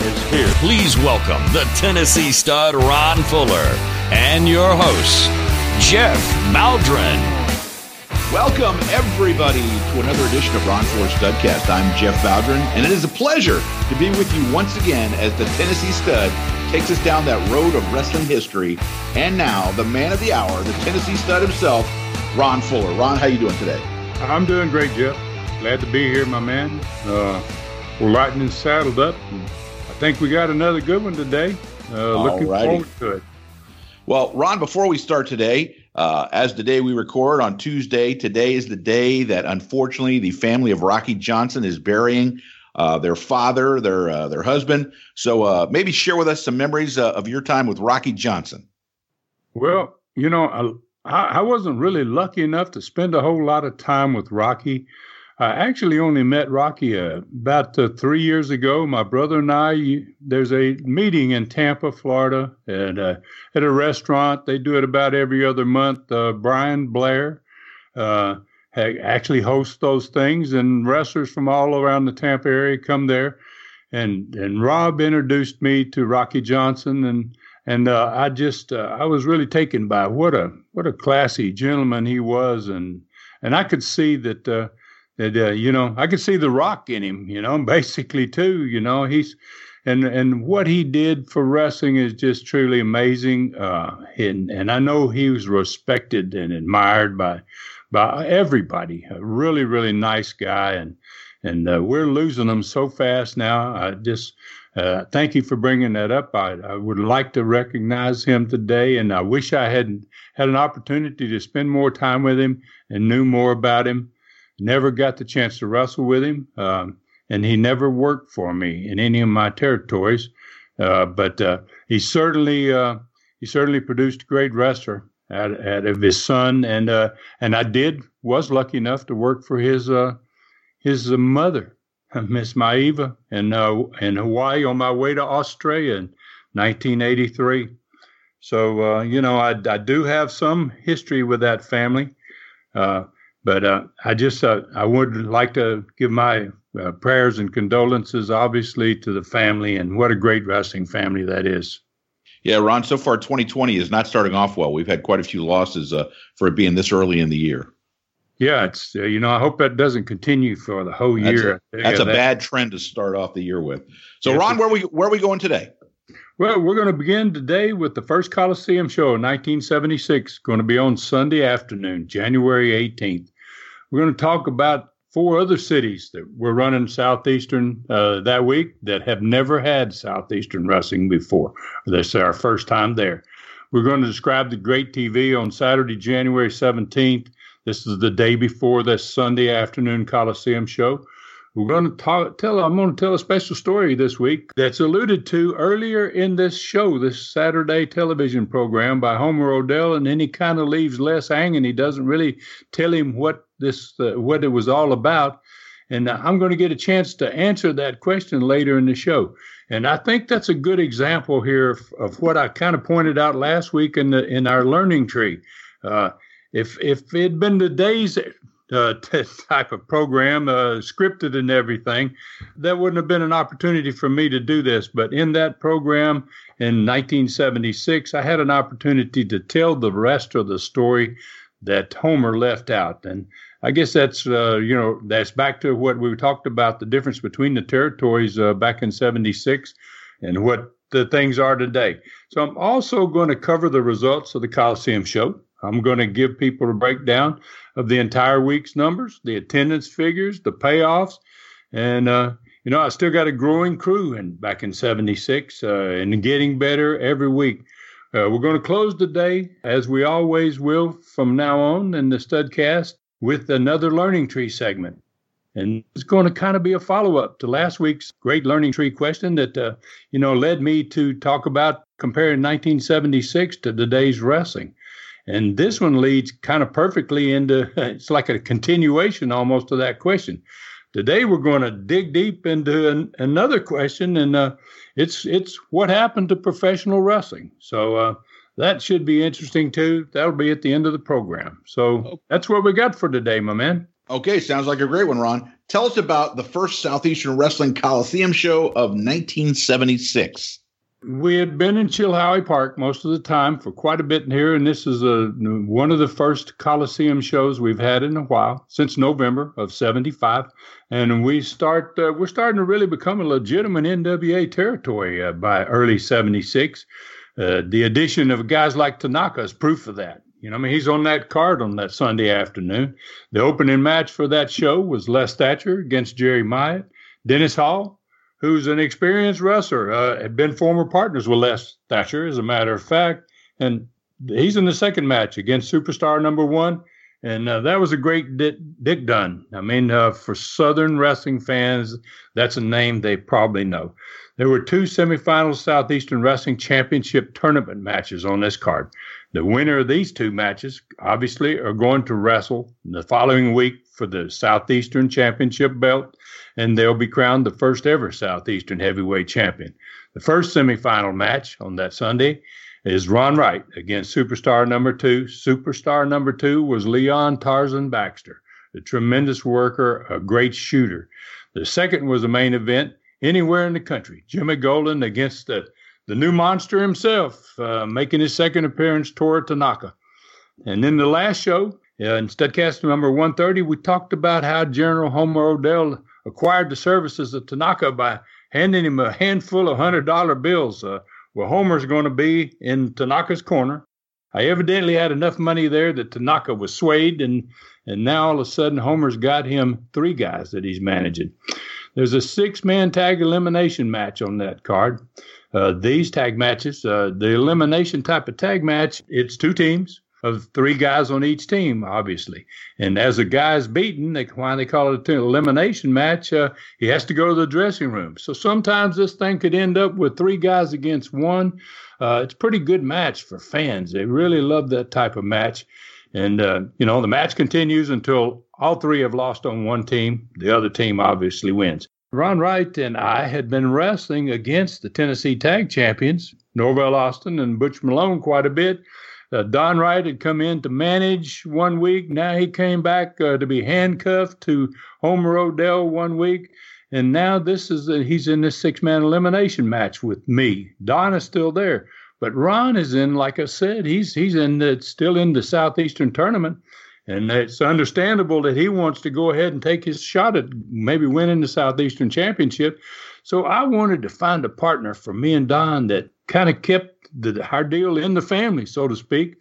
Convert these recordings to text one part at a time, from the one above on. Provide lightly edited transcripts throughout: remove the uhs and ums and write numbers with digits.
is here. Please welcome the Tennessee Stud, Ron Fuller, and your host, Jeff Baldren. Welcome, everybody, to another edition of Ron Fuller's Studcast. I'm Jeff Baldren, and it is a pleasure to be with you once again as the Tennessee Stud takes us down that road of wrestling history. And now, the man of the hour, the Tennessee Stud himself, Ron Fuller. Ron, how you doing today? I'm doing great, Jeff. Glad to be here, my man. We're lightning saddled up. I think we got another good one today. Looking forward to it. Well, Ron, before we start today, as the day we record on Tuesday, today is the day that, unfortunately, the family of Rocky Johnson is burying their father, their husband. So maybe share with us some memories of your time with Rocky Johnson. Well, you know, I wasn't really lucky enough to spend a whole lot of time with Rocky. I actually only met Rocky about 3 years ago. My brother and I, there's a meeting in Tampa, Florida, and at a restaurant. They do it about every other month. Brian Blair actually hosts those things, and wrestlers from all around the Tampa area come there. And Rob introduced me to Rocky Johnson, and I just I was really taken by what a classy gentleman he was, and I could see that. You know, I could see the Rock in him, you know, basically too, you know, he's, and what he did for wrestling is just truly amazing. And I know he was respected and admired by everybody, a really, really nice guy. And we're losing him so fast now. I just, thank you for bringing that up. I would like to recognize him today, and I wish I had an opportunity to spend more time with him and knew more about him. Never got the chance to wrestle with him, and he never worked for me in any of my territories. But he certainly produced a great wrestler out of his son, and I was lucky enough to work for his mother, Miss Maeva, in Hawaii on my way to Australia in 1983. So you know, I do have some history with that family. But I just I would like to give my prayers and condolences, obviously, to the family, and what a great wrestling family that is. Yeah, Ron, so far 2020 is not starting off well. We've had quite a few losses for it being this early in the year. Yeah, it's you know, I hope that doesn't continue for the whole year. That's a bad trend to start off the year with. So, yes, Ron, where are we going today? Well, we're going to begin today with the first Coliseum show in 1976, going to be on Sunday afternoon, January 18th. We're going to talk about 4 other cities that were running Southeastern that week that have never had Southeastern wrestling before. This is our first time there. We're going to describe the great TV on Saturday, January 17th. This is the day before the Sunday afternoon Coliseum show. We're going to I'm going to tell a special story this week that's alluded to earlier in this show, this Saturday television program by Homer O'Dell, and then he kind of leaves Les hanging. He doesn't really tell him what it was all about, and I'm going to get a chance to answer that question later in the show. And I think that's a good example here of what I kind of pointed out last week in our learning tree. If it had been the days type of program, scripted and everything, that wouldn't have been an opportunity for me to do this. But in that program in 1976, I had an opportunity to tell the rest of the story that Homer left out. And I guess that's, you know, that's back to what we talked about, the difference between the territories back in 76 and what the things are today. So I'm also going to cover the results of the Coliseum show. I'm going to give people a breakdown of the entire week's numbers, the attendance figures, the payoffs. And, you know, I still got a growing crew and back in 76 and getting better every week. We're going to close the day, as we always will from now on in the Studcast, with another Learning Tree segment. And it's going to kind of be a follow-up to last week's great Learning Tree question that, you know, led me to talk about comparing 1976 to today's wrestling. And this one leads kind of perfectly into, it's like a continuation almost of that question. Today, we're going to dig deep into another question, and it's what happened to professional wrestling. So that should be interesting, too. That'll be at the end of the program. So that's what we got for today, my man. Okay, sounds like a great one, Ron. Tell us about the first Southeastern Wrestling Coliseum show of 1976. We had been in Chilhowee Park most of the time for quite a bit here, and this is one of the first Coliseum shows we've had in a while, since November of 75. And we're starting to really become a legitimate NWA territory by early 76. The addition of guys like Tanaka is proof of that. You know, I mean, he's on that card on that Sunday afternoon. The opening match for that show was Les Thatcher against Jerry Myatt. Dennis Hall, who's an experienced wrestler, had been former partners with Les Thatcher, as a matter of fact. And he's in the second match against Superstar Number One. And that was a great Dick Dunn. I mean, for Southern wrestling fans, that's a name they probably know. There were two semifinal Southeastern Wrestling Championship tournament matches on this card. The winner of these two matches, obviously, are going to wrestle the following week for the Southeastern Championship belt, and they'll be crowned the first ever Southeastern Heavyweight Champion. The first semifinal match on that Sunday is Ron Wright against Superstar Number Two. Superstar Number Two was Leon Tarzan Baxter, a tremendous worker, a great shooter. The second was a main event anywhere in the country. Jimmy Golden against the new monster himself, making his second appearance, Toru Tanaka. And then the last show, in Studcast number 130, we talked about how General Homer O'Dell acquired the services of Tanaka by handing him a handful of $100 bills. Well, Homer's going to be in Tanaka's corner. I evidently had enough money there that Tanaka was swayed, and now all of a sudden Homer's got him three guys that he's managing. There's a six-man tag elimination match on that card. These tag matches, the elimination type of tag match, it's two teams of three guys on each team, obviously. And as a guy's beaten, why they call it an elimination match, he has to go to the dressing room. So sometimes this thing could end up with three guys against one. It's a pretty good match for fans. They really love that type of match. And, you know, the match continues until all three have lost on one team. The other team obviously wins. Ron Wright and I had been wrestling against the Tennessee Tag Champions, Norvell Austin and Butch Malone, quite a bit. Don Wright had come in to manage 1 week. Now he came back to be handcuffed to Homer O'Dell 1 week. And now he's in this six-man elimination match with me. Don is still there. But Ron is in, like I said, he's in still in the Southeastern Tournament. And it's understandable that he wants to go ahead and take his shot at maybe winning the Southeastern Championship. So I wanted to find a partner for me and Don that kind of kept our deal in the family, so to speak.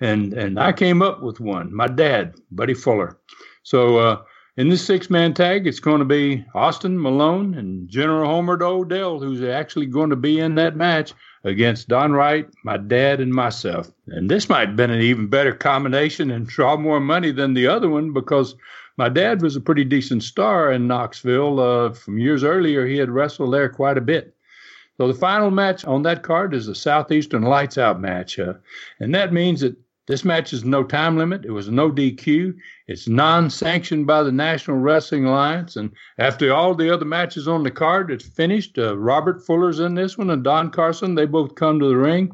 And I came up with one, my dad, Buddy Fuller. So in this six-man tag, it's going to be Austin, Malone, and General Homer O'Dell, who's actually going to be in that match, against Don Wright, my dad, and myself. And this might have been an even better combination and draw more money than the other one, because my dad was a pretty decent star in Knoxville. From years earlier, he had wrestled there quite a bit. So the final match on that card is the Southeastern Lights Out match. And that means that this match is no time limit. It was no DQ. It's non-sanctioned by the National Wrestling Alliance. And after all the other matches on the card, it's finished. Robert Fuller's in this one and Don Carson. They both come to the ring.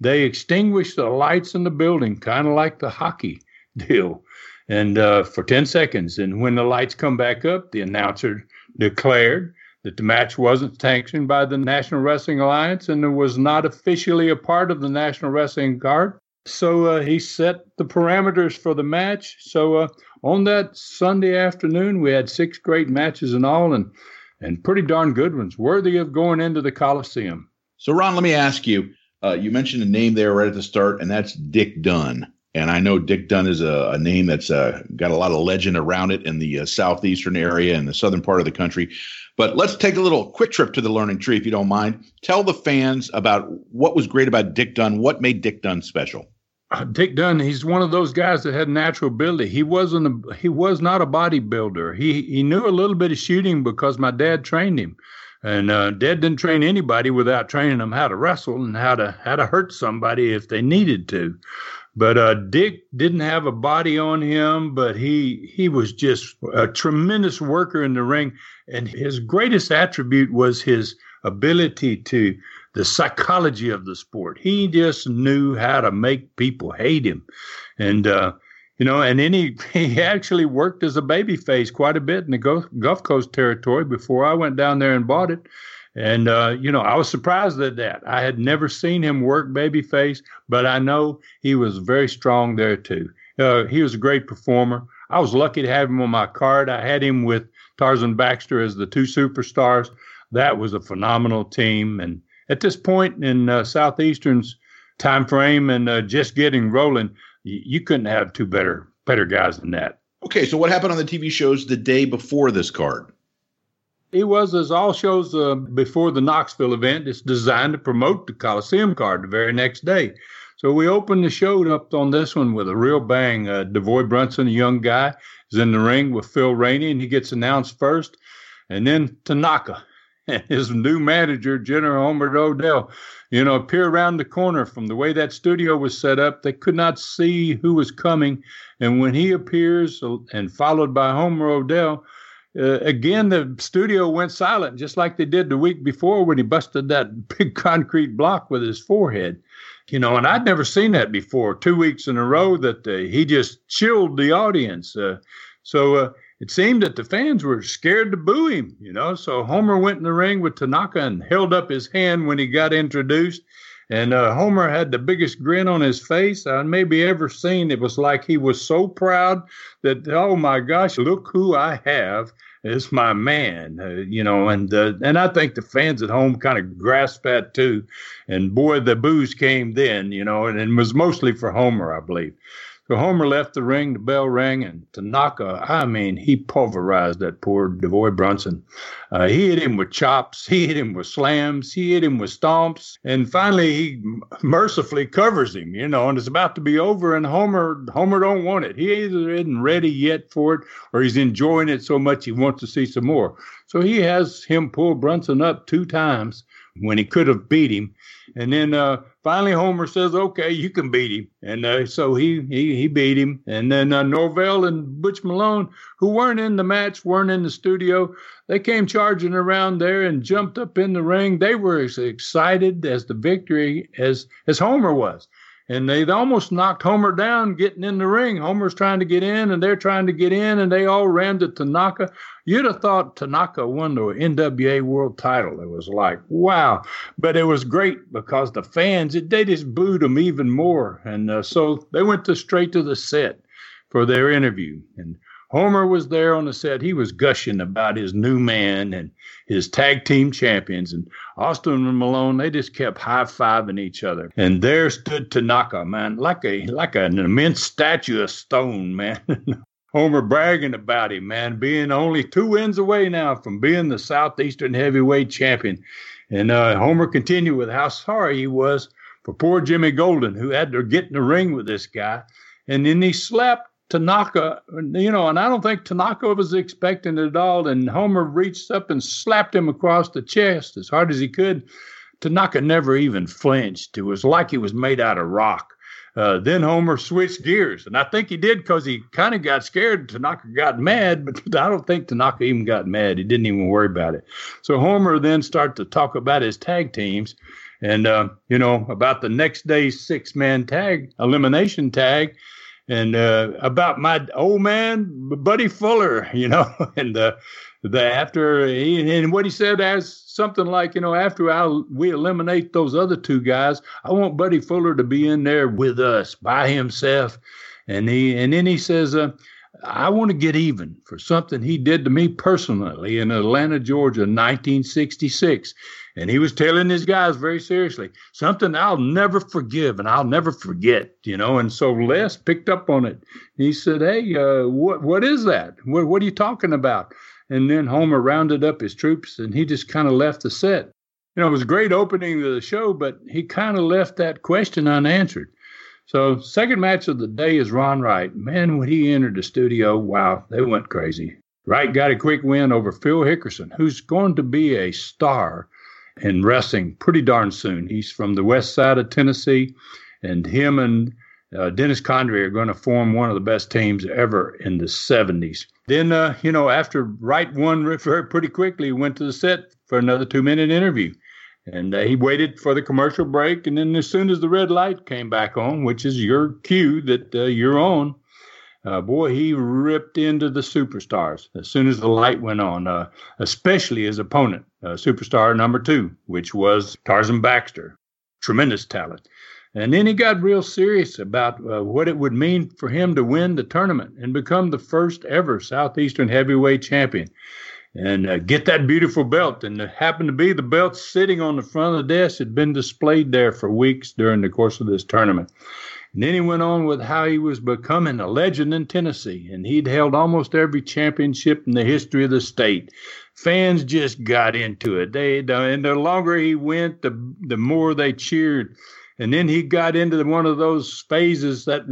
They extinguish the lights in the building, kind of like the hockey deal, and for 10 seconds. And when the lights come back up, the announcer declared that the match wasn't sanctioned by the National Wrestling Alliance and it was not officially a part of the National Wrestling card. So he set the parameters for the match. So on that Sunday afternoon, we had six great matches in all, and pretty darn good ones, worthy of going into the Coliseum. So, Ron, let me ask you, you mentioned a name there right at the start, and that's Dick Dunn. And I know Dick Dunn is a name that's got a lot of legend around it in the southeastern area and the southern part of the country. But let's take a little quick trip to the learning tree, if you don't mind. Tell the fans about what was great about Dick Dunn. What made Dick Dunn special? Dick Dunn, he's one of those guys that had natural ability. He was not a bodybuilder. He knew a little bit of shooting because my dad trained him. And Dad didn't train anybody without training them how to wrestle and how to hurt somebody if they needed to. But Dick didn't have a body on him, but he was just a tremendous worker in the ring. And his greatest attribute was his ability to the psychology of the sport. He just knew how to make people hate him. And, he actually worked as a babyface quite a bit in the Gulf Coast territory before I went down there and bought it. And, I was surprised at that. I had never seen him work babyface, but I know he was very strong there, too. He was a great performer. I was lucky to have him on my card. I had him with Tarzan Baxter as the two superstars. That was a phenomenal team. And at this point in Southeastern's time frame and just getting rolling, you couldn't have two better guys than that. Okay, so what happened on the TV shows the day before this card? It was, as all shows before the Knoxville event, it's designed to promote the Coliseum card the very next day. So we opened the show up on this one with a real bang. DeVoy Brunson, a young guy, is in the ring with Phil Rainey, and he gets announced first. And then Tanaka and his new manager, General Homer O'Dell, appear around the corner. From the way that studio was set up, they could not see who was coming. And when he appears, and followed by Homer O'Dell, again, the studio went silent, just like they did the week before when he busted that big concrete block with his forehead. And I'd never seen that before, 2 weeks in a row, that he just chilled the audience. So it seemed that the fans were scared to boo him, So Homer went in the ring with Tanaka and held up his hand when he got introduced. And Homer had the biggest grin on his face I maybe ever seen. It was like he was so proud that, oh, my gosh, look who I have. It's my man, and I think the fans at home kind of grasped that, too. And, boy, the boos came then, and it was mostly for Homer, I believe. So Homer left the ring, the bell rang, and Tanaka, he pulverized that poor DeVoy Brunson. He hit him with chops, he hit him with slams, he hit him with stomps, and finally he mercifully covers him, and it's about to be over, and Homer don't want it. He either isn't ready yet for it, or he's enjoying it so much he wants to see some more. So he has him pull Brunson up 2 times when he could have beat him. And then finally Homer says, okay, you can beat him. And so he beat him. And then Norvell and Butch Malone, who weren't in the match, weren't in the studio, they came charging around there and jumped up in the ring. They were as excited as the victory as Homer was. And they almost knocked Homer down getting in the ring. Homer's trying to get in, and they're trying to get in, and they all ran to Tanaka. You'd have thought Tanaka won the NWA world title. It was like, wow. But it was great because the fans, they just booed him even more. And so they went straight to the set for their interview. And Homer was there on the set. He was gushing about his new man and his tag team champions. And Austin and Malone, they just kept high-fiving each other. And there stood Tanaka, man, like an immense statue of stone, man. Homer bragging about him, man, being only 2 wins away now from being the Southeastern Heavyweight Champion. And Homer continued with how sorry he was for poor Jimmy Golden, who had to get in the ring with this guy. And then he slapped Tanaka, and I don't think Tanaka was expecting it at all. And Homer reached up and slapped him across the chest as hard as he could. Tanaka never even flinched. It was like he was made out of rock. Then Homer switched gears, and I think he did because he kind of got scared. Tanaka got mad, but I don't think Tanaka even got mad. He didn't even worry about it. So Homer then started to talk about his tag teams and, about the next day's 6-man tag, elimination tag, and about my old man, Buddy Fuller, and what he said as something like, after we eliminate those other 2 guys, I want Buddy Fuller to be in there with us by himself. And then he says, I want to get even for something he did to me personally in Atlanta, Georgia, 1966. And he was telling his guys very seriously, something I'll never forgive and I'll never forget, you know. And so Les picked up on it. He said, hey, what is that? What are you talking about? And then Homer rounded up his troops and he just kind of left the set. You know, it was a great opening to the show, but he kind of left that question unanswered. So second match of the day is Ron Wright. Man, when he entered the studio, wow, they went crazy. Wright got a quick win over Phil Hickerson, who's going to be a star in wrestling pretty darn soon. He's from the west side of Tennessee, and him and Dennis Condrey are going to form one of the best teams ever in the 70s. Then, you know, after Wright won pretty quickly, he went to the set for another 2-minute interview. And he waited for the commercial break, and then as soon as the red light came back on, which is your cue that you're on, boy, he ripped into the superstars as soon as the light went on, especially his opponent, Superstar Number Two, which was Tarzan Baxter, tremendous talent. And then he got real serious about what it would mean for him to win the tournament and become the first ever Southeastern Heavyweight Champion. And get that beautiful belt. And it happened to be the belt sitting on the front of the desk had been displayed there for weeks during the course of this tournament. And then he went on with how he was becoming a legend in Tennessee. And he'd held almost every championship in the history of the state. Fans just got into it. And the longer he went, the more they cheered. And then he got into one of those phases that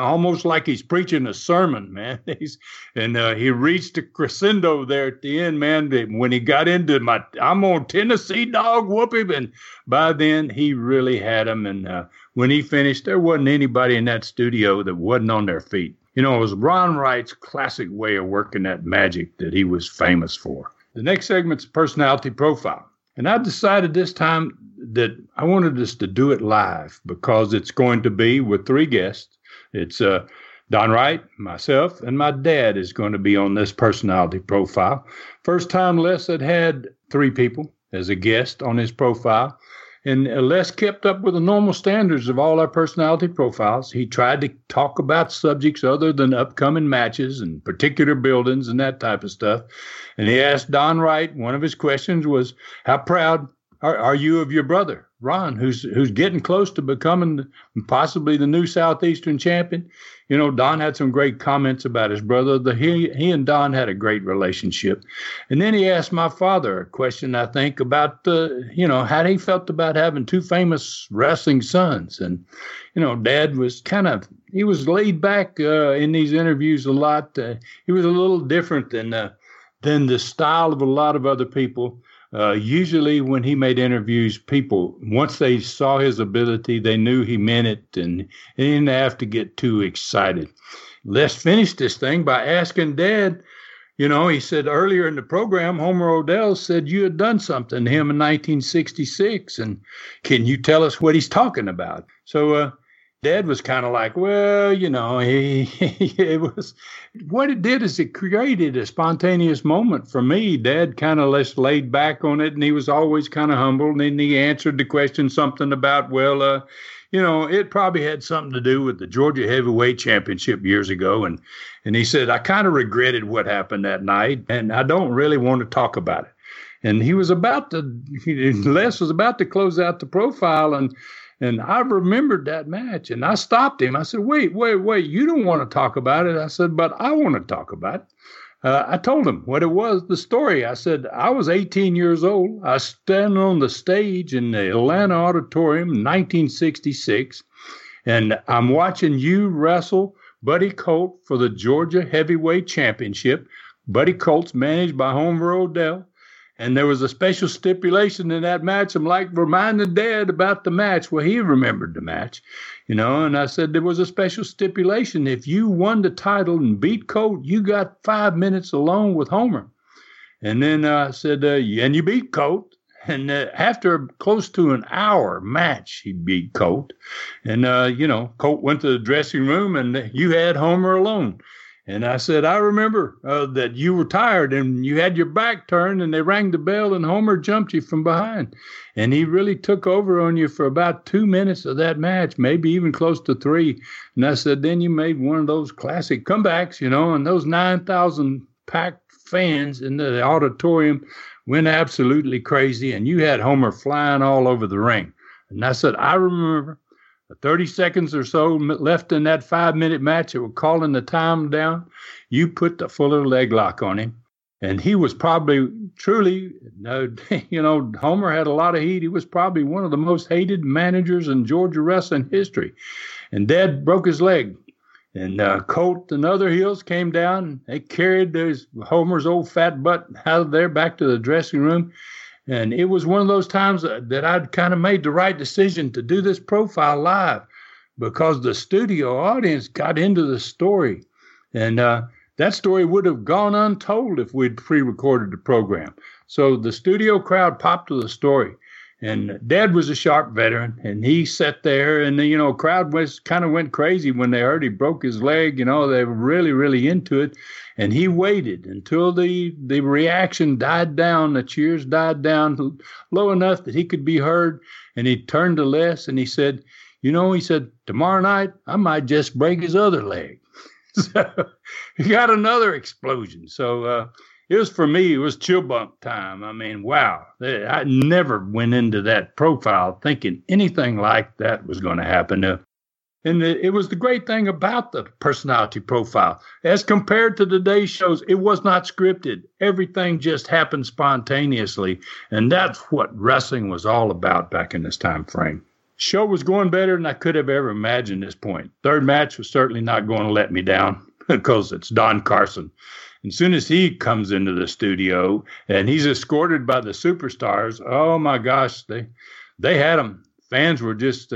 almost like he's preaching a sermon, man. He reached a crescendo there at the end, man. When he got into I'm on Tennessee dog whoop him. And by then he really had him. And when he finished, there wasn't anybody in that studio that wasn't on their feet. You know, it was Ron Wright's classic way of working that magic that he was famous for. The next segment's personality profile. And I decided this time that I wanted us to do it live because it's going to be with three guests. It's Don Wright, myself, and my dad is going to be on this personality profile. First time Les had three people as a guest on his profile. And Les kept up with the normal standards of all our personality profiles. He tried to talk about subjects other than upcoming matches and particular buildings and that type of stuff. And he asked Don Wright, one of his questions was, how proud are you of your brother, Ron, who's getting close to becoming possibly the new Southeastern champion? You know, Don had some great comments about his brother. He and Don had a great relationship. And then he asked my father a question, I think, about, you know, how he felt about having two famous wrestling sons. And, you know, Dad was he was laid back in these interviews a lot. He was a little different than the style of a lot of other people. Usually when he made interviews, people, once they saw his ability, they knew he meant it, and he didn't have to get too excited. Let's finish this thing by asking Dad, you know, he said earlier in the program, Homer O'Dell said you had done something to him in 1966, and can you tell us what he's talking about? So Dad was kind of like, well, you know, it was what it did is it created a spontaneous moment for me. Dad kind of just laid back on it, and he was always kind of humble. And then he answered the question something about, well, you know, it probably had something to do with the Georgia Heavyweight Championship years ago. And he said, I kind of regretted what happened that night, and I don't really want to talk about it. And Les was about to close out the profile, and I remembered that match, and I stopped him. I said, wait, you don't want to talk about it. I said, but I want to talk about it. I told him what it was, the story. I said, I was 18 years old. I stand on the stage in the Atlanta Auditorium in 1966, and I'm watching you wrestle Buddy Colt for the Georgia Heavyweight Championship. Buddy Colt's managed by Homer O'Dell. And there was a special stipulation in that match. I'm like, reminding Dad about the match. Well, he remembered the match, you know, and I said there was a special stipulation. If you won the title and beat Colt, you got 5 minutes alone with Homer. And then I said, and you beat Colt. And after close to an hour match, he beat Colt. And, you know, Colt went to the dressing room and you had Homer alone. And I said, I remember that you were tired and you had your back turned and they rang the bell and Homer jumped you from behind. And he really took over on you for about 2 minutes of that match, maybe even close to 3. And I said, then you made one of those classic comebacks, you know, and those 9,000 packed fans in the auditorium went absolutely crazy. And you had Homer flying all over the ring. And I said, I remember. 30 seconds or so left in that 5-minute match. They were calling the time down. You put the Fuller leg lock on him. And he was probably truly, you know, Homer had a lot of heat. He was probably one of the most hated managers in Georgia wrestling history. And Dad broke his leg. And Colt and other heels came down. They carried Homer's old fat butt out of there back to the dressing room. And it was one of those times that I'd kind of made the right decision to do this profile live because the studio audience got into the story. And that story would have gone untold if we'd pre-recorded the program. So the studio crowd popped to the story. And Dad was a sharp veteran, and he sat there. And, you know, crowd was kind of went crazy when they heard he broke his leg. You know, they were really, really into it. And he waited until the reaction died down, the cheers died down low enough that he could be heard. And he turned to Les, and he said, you know, he said, tomorrow night, I might just break his other leg. So he got another explosion. So, it was, for me, it was chill bump time. I mean, wow. I never went into that profile thinking anything like that was going to happen. And it was the great thing about the personality profile. As compared to today's shows, it was not scripted. Everything just happened spontaneously. And that's what wrestling was all about back in this time frame. Show was going better than I could have ever imagined at this point. Third match was certainly not going to let me down because it's Don Carson. As soon as he comes into the studio and he's escorted by the superstars, oh my gosh, they had him. Fans were just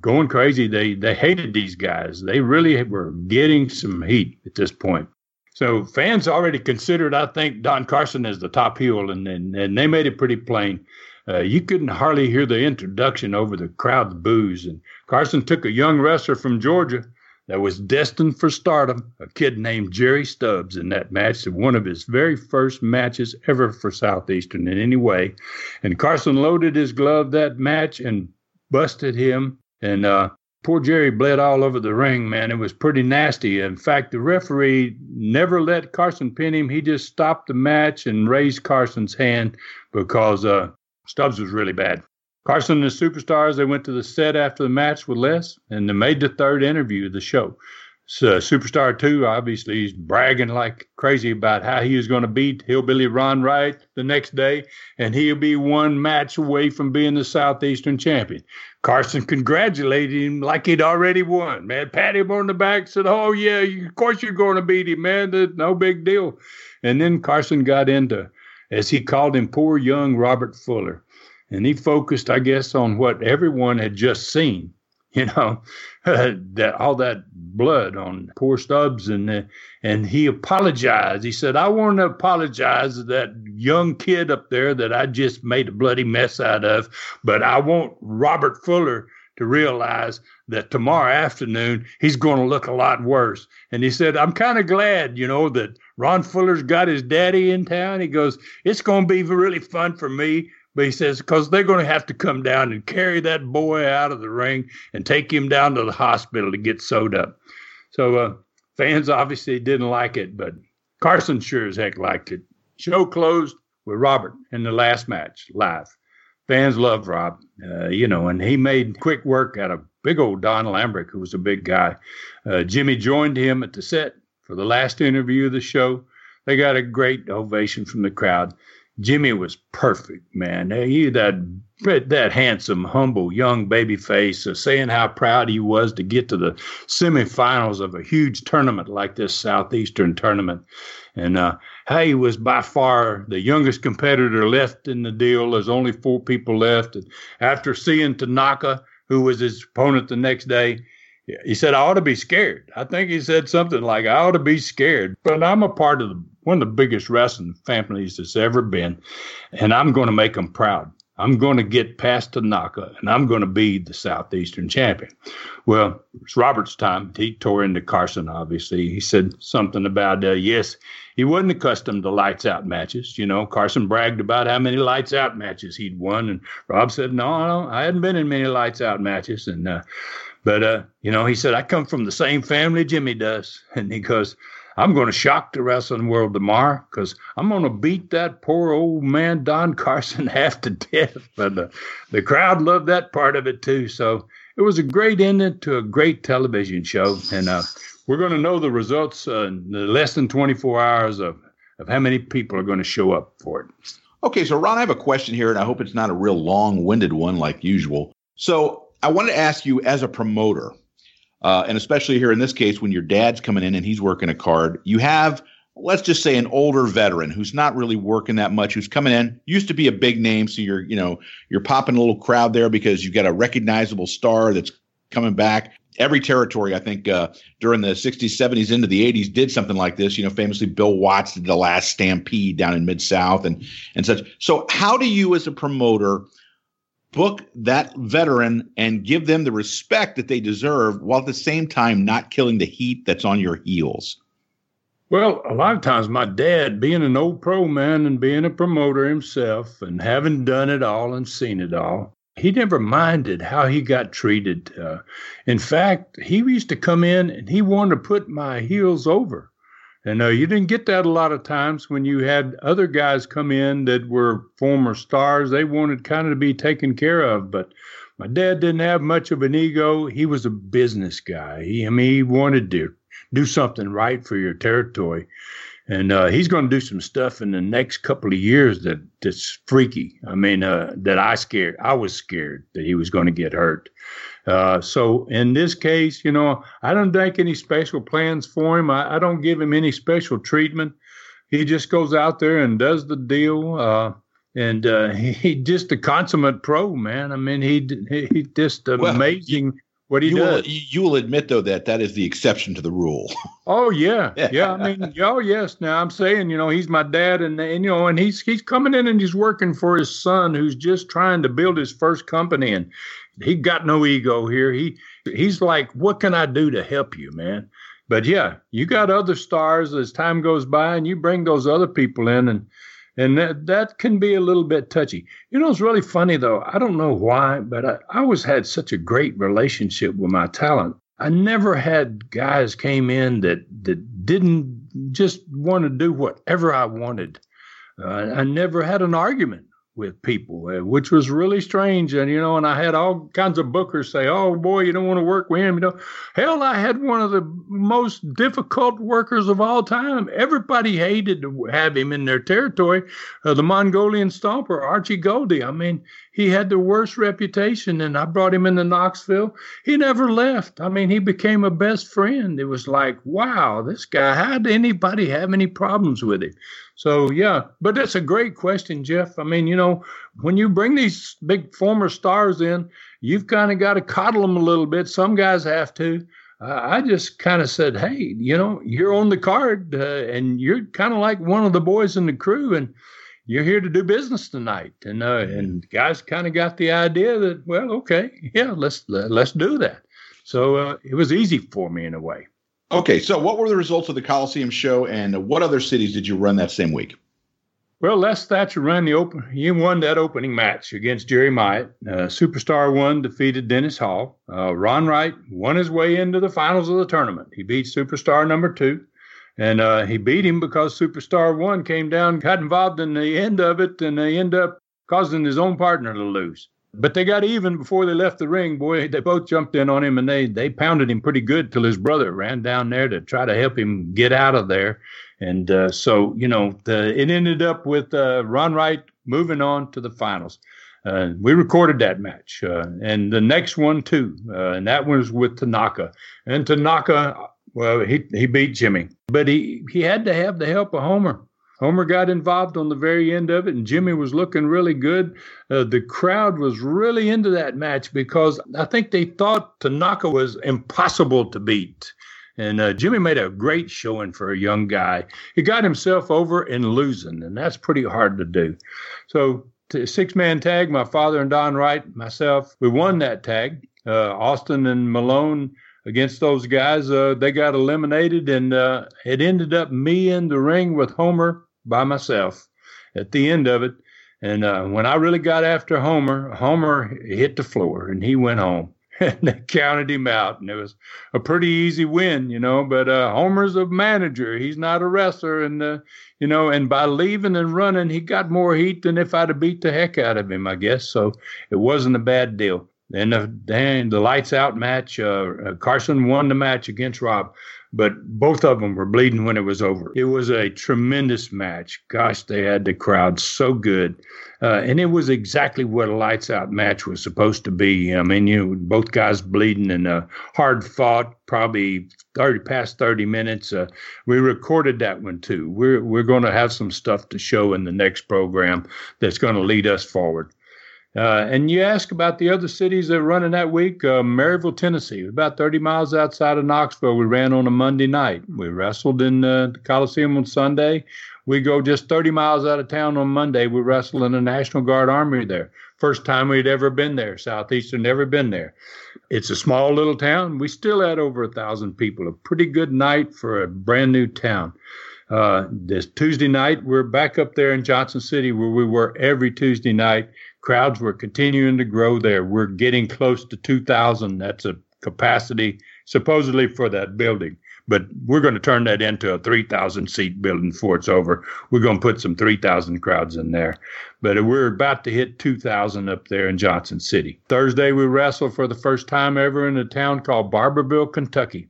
going crazy. They hated these guys. They really were getting some heat at this point. So fans already considered, I think, Don Carson as the top heel, and they made it pretty plain. You couldn't hardly hear the introduction over the crowd's boos. And Carson took a young wrestler from Georgia that was destined for stardom, a kid named Jerry Stubbs, in that match, one of his very first matches ever for Southeastern in any way. And Carson loaded his glove that match and busted him. And poor Jerry bled all over the ring, man. It was pretty nasty. In fact, the referee never let Carson pin him. He just stopped the match and raised Carson's hand because Stubbs was really bad. Carson and the Superstars, they went to the set after the match with Les, and they made the third interview of the show. So Superstar 2, obviously, he's bragging like crazy about how he was going to beat Hillbilly Ron Wright the next day, and he'll be one match away from being the Southeastern champion. Carson congratulated him like he'd already won, man. Pat him on the back, said, oh, yeah, of course you're going to beat him, man. That's no big deal. And then Carson got into, as he called him, poor young Robert Fuller. And he focused, I guess, on what everyone had just seen, you know, that all that blood on poor Stubbs. And he apologized. He said, I want to apologize to that young kid up there that I just made a bloody mess out of. But I want Robert Fuller to realize that tomorrow afternoon he's going to look a lot worse. And he said, I'm kind of glad, you know, that Ron Fuller's got his daddy in town. He goes, it's going to be really fun for me. But he says, because they're going to have to come down and carry that boy out of the ring and take him down to the hospital to get sewed up. So fans obviously didn't like it, but Carson sure as heck liked it. Show closed with Robert in the last match, live. Fans loved Rob, you know, and he made quick work out of big old Don Lambrick, who was a big guy. Jimmy joined him at the set for the last interview of the show. They got a great ovation from the crowd. Jimmy was perfect, man. He that handsome, humble, young baby face, saying how proud he was to get to the semifinals of a huge tournament like this Southeastern tournament. And he was by far the youngest competitor left in the deal. There's only 4 people left. And after seeing Tanaka, who was his opponent the next day, he said, I ought to be scared. I think he said something like, I ought to be scared, but I'm a part of one of the biggest wrestling families that's ever been, and I'm going to make them proud. I'm going to get past Tanaka, and I'm going to be the Southeastern champion. Well, it's Robert's time. He tore into Carson, obviously. He said something about, yes, he wasn't accustomed to lights-out matches. You know, Carson bragged about how many lights-out matches he'd won, and Rob said, no, I hadn't been in many lights-out matches. And But he said, I come from the same family Jimmy does. And he goes, I'm going to shock the wrestling world tomorrow because I'm going to beat that poor old man Don Carson half to death. But the crowd loved that part of it, too. So it was a great ending to a great television show. And we're going to know the results in less than 24 hours of how many people are going to show up for it. Okay, so, Ron, I have a question here, and I hope it's not a real long-winded one like usual. So I wanted to ask you as a promoter, and especially here in this case, when your dad's coming in and he's working a card, you have, let's just say, an older veteran who's not really working that much, who's coming in, used to be a big name. So you're popping a little crowd there because you've got a recognizable star that's coming back. Every territory, I think, during the 60s, 70s, into the 80s, did something like this. You know, famously, Bill Watts did the last Stampede down in Mid-South and such. So how do you, as a promoter, book that veteran and give them the respect that they deserve while at the same time not killing the heat that's on your heels? Well, a lot of times my dad, being an old pro man and being a promoter himself and having done it all and seen it all, he never minded how he got treated. In fact, he used to come in and he wanted to put my heels over. And you didn't get that a lot of times when you had other guys come in that were former stars. They wanted kind of to be taken care of. But my dad didn't have much of an ego. He was a business guy. He wanted to do something right for your territory. And he's going to do some stuff in the next couple of years that's freaky. That I was scared that he was going to get hurt. So in this case, I don't make any special plans for him. I don't give him any special treatment. He just goes out there and does the deal. And he's just a consummate pro, man. He's just amazing. What he does. You will admit, though, that is the exception to the rule. Oh, yeah. Yeah. Oh, yes. Now, I'm saying, he's my dad and he's coming in and he's working for his son who's just trying to build his first company. And he got no ego here. He's like, what can I do to help you, man? But, yeah, you got other stars as time goes by and you bring those other people in and that can be a little bit touchy. It's really funny, though. I don't know why, but I always had such a great relationship with my talent. I never had guys came in that didn't just want to do whatever I wanted. I never had an argument with people, which was really strange. And, and I had all kinds of bookers say, oh, boy, you don't want to work with him. Hell, I had one of the most difficult workers of all time. Everybody hated to have him in their territory. The Mongolian Stomper, Archie Goldie. He had the worst reputation, and I brought him into Knoxville. He never left. He became a best friend. It was like, wow, this guy, how did anybody have any problems with him? So, yeah, but that's a great question, Jeff. When you bring these big former stars in, you've kind of got to coddle them a little bit. Some guys have to. I just kind of said, hey, you're on the card, and you're kind of like one of the boys in the crew, and you're here to do business tonight. And guys kind of got the idea that, well, okay, yeah, let's do that. So it was easy for me in a way. Okay, so what were the results of the Coliseum show, and what other cities did you run that same week? Well, Les Thatcher ran he won that opening match against Jerry Myatt. Superstar 1 defeated Dennis Hall. Ron Wright won his way into the finals of the tournament. He beat Superstar Number Two, and he beat him because Superstar 1 came down, got involved in the end of it, and they end up causing his own partner to lose. But they got even before they left the ring. Boy, they both jumped in on him, and they pounded him pretty good till his brother ran down there to try to help him get out of there. And so, it ended up with Ron Wright moving on to the finals. We recorded that match. And the next one, too, and that one was with Tanaka. And Tanaka, well, he beat Jimmy. But he had to have the help of Homer. Homer got involved on the very end of it, and Jimmy was looking really good. The crowd was really into that match because I think they thought Tanaka was impossible to beat. And Jimmy made a great showing for a young guy. He got himself over in losing, and that's pretty hard to do. So six-man tag, my father and Don Wright, myself, we won that tag. Austin and Malone against those guys, they got eliminated, and it ended up me in the ring with Homer by myself at the end of it. And when I really got after Homer, Homer hit the floor, and he went home. And they counted him out, and it was a pretty easy win, you know. But Homer's a manager. He's not a wrestler. And, you know, and by leaving and running, he got more heat than if I'd have beat the heck out of him, I guess. So it wasn't a bad deal. And the lights-out match, Carson won the match against Rob. But both of them were bleeding when it was over. It was a tremendous match. Gosh, they had the crowd so good. And it was exactly what a lights-out match was supposed to be. I mean, you know, both guys bleeding and hard fought, probably 30 minutes. We recorded that one, too. We're going to have some stuff to show in the next program that's going to lead us forward. And you ask about the other cities that are running that week. Maryville, Tennessee, about 30 miles outside of Knoxville. We ran on a Monday night. We wrestled in the Coliseum on Sunday. We go just 30 miles out of town on Monday. We wrestle in the National Guard Armory there. First time we'd ever been there. Southeastern never been there. It's a small little town. We still had over 1,000 people. A pretty good night for a brand new town. This Tuesday night, we're back up there in Johnson City where we were every Tuesday night. Crowds were continuing to grow there. We're getting close to 2,000. That's a capacity supposedly for that building. But we're going to turn that into a 3,000-seat building before it's over. We're going to put some 3,000 crowds in there. But we're about to hit 2,000 up there in Johnson City. Thursday, we wrestled for the first time ever in a town called Barberville, Kentucky.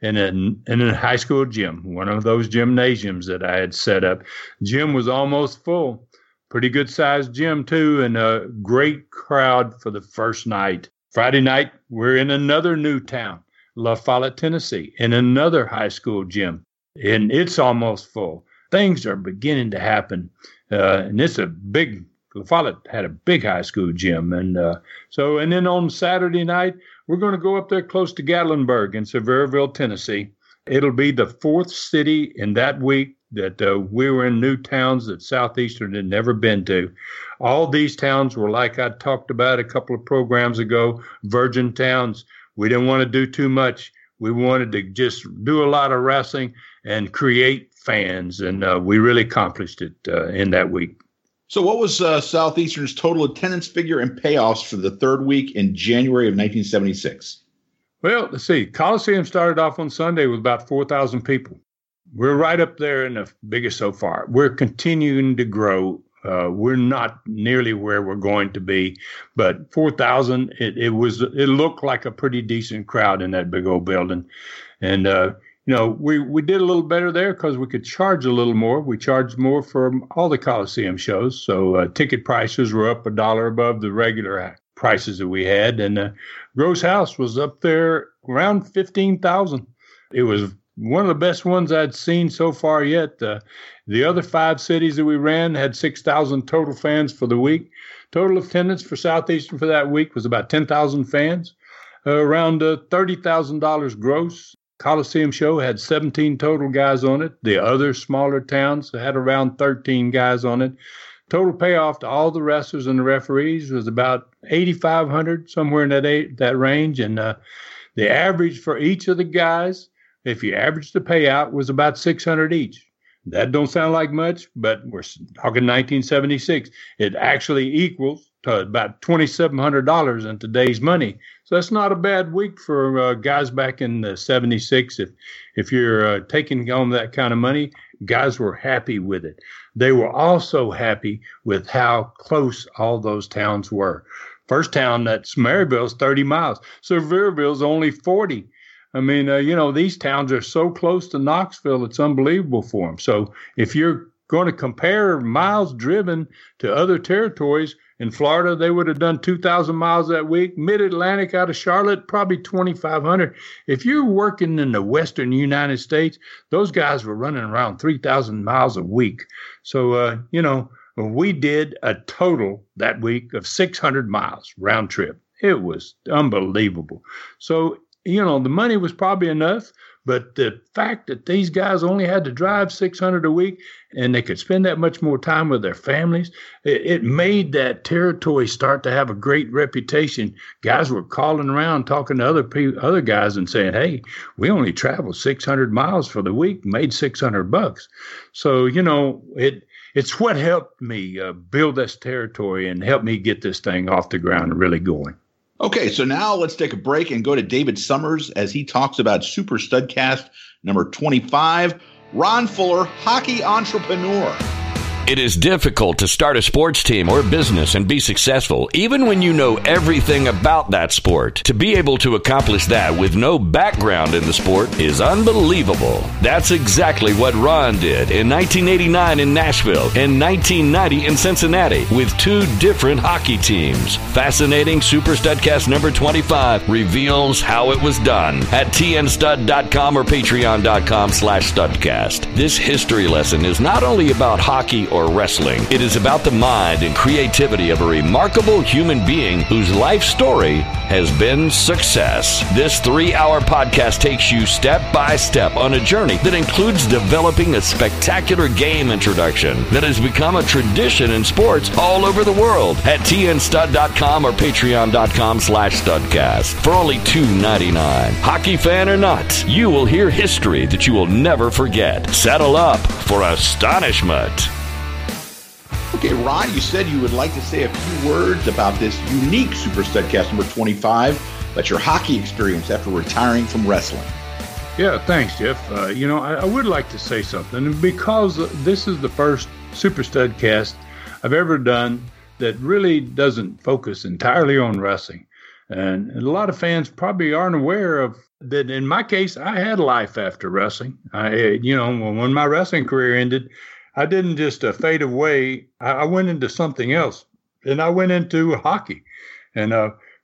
In a high school gym, one of those gymnasiums that I had set up. Gym was almost full. Pretty good-sized gym, too, and a great crowd for the first night. Friday night, we're in another new town, La Follette, Tennessee, in another high school gym, and it's almost full. Things are beginning to happen, and it's a big – La Follette had a big high school gym. And and then on Saturday night, we're going to go up there close to Gatlinburg in Sevierville, Tennessee. It'll be the fourth city in that week that we were in new towns that Southeastern had never been to. All these towns were, like I talked about a couple of programs ago, virgin towns. We didn't want to do too much. We wanted to just do a lot of wrestling and create fans, and we really accomplished it in that week. So what was Southeastern's total attendance figure and payoffs for the third week in January of 1976? Well, let's see. Coliseum started off on Sunday with about 4,000 people. We're right up there in the biggest so far. We're continuing to grow. We're not nearly where we're going to be, but 4,000, it looked like a pretty decent crowd in that big old building. And, you know, we did a little better there because we could charge a little more. We charged more for all the Coliseum shows. So ticket prices were up $1 above the regular prices that we had. And Gross House was up there around 15,000. It was one of the best ones I'd seen so far yet. The other five cities that we ran had 6,000 total fans for the week. Total attendance for Southeastern for that week was about 10,000 fans, around $30,000 gross. Coliseum show had 17 total guys on it. The other smaller towns had around 13 guys on it. Total payoff to all the wrestlers and the referees was about 8,500, somewhere in that range. And the average for each of the guys, if you average the payout, was about 600 each. That don't sound like much, but we're talking 1976. It actually equals to about $2,700 in today's money. So that's not a bad week for guys back in the 76. If you're taking home that kind of money, guys were happy with it. They were also happy with how close all those towns were. First town, that's Maryville's 30 miles. Sevierville's only 40. I mean, you know, these towns are so close to Knoxville, it's unbelievable for them. So if you're going to compare miles driven to other territories, in Florida, they would have done 2,000 miles that week. Mid-Atlantic out of Charlotte, probably 2,500. If you're working in the western United States, those guys were running around 3,000 miles a week. So, you know, we did a total that week of 600 miles round trip. It was unbelievable. So, you know, the money was probably enough, But the fact that these guys only had to drive 600 a week and they could spend that much more time with their families, it made that territory start to have a great reputation. Guys were calling around talking to other guys and saying, hey, we only traveled 600 miles for the week, made $600. So, you know, it's what helped me build this territory and helped me get this thing off the ground and really going. Okay, so now let's take a break and go to David Summers as he talks about Super Studcast number 25, Ron Fuller, Hockey Entrepreneur. It is difficult to start a sports team or business and be successful, even when you know everything about that sport. To be able to accomplish that with no background in the sport is unbelievable. That's exactly what Ron did in 1989 in Nashville and 1990 in Cincinnati with two different hockey teams. Fascinating Super Studcast number 25 reveals how it was done at tnstud.com or patreon.com/studcast. This history lesson is not only about hockey or wrestling. It is about the mind and creativity of a remarkable human being whose life story has been success. This 3-hour podcast takes you step by step on a journey that includes developing a spectacular game introduction that has become a tradition in sports all over the world at tnstud.com or patreon.com/studcast. For only $2.99, hockey fan or not, you will hear history that you will never forget. Saddle up for astonishment. Okay, Ron, you said you would like to say a few words about this unique Super Studcast number 25, about your hockey experience after retiring from wrestling. Yeah, thanks, Jeff. You know, I would like to say something, because this is the first Super Studcast I've ever done that really doesn't focus entirely on wrestling. And a lot of fans probably aren't aware of that. In my case, I had life after wrestling. When my wrestling career ended, I didn't just fade away. I went into something else, and I went into hockey. And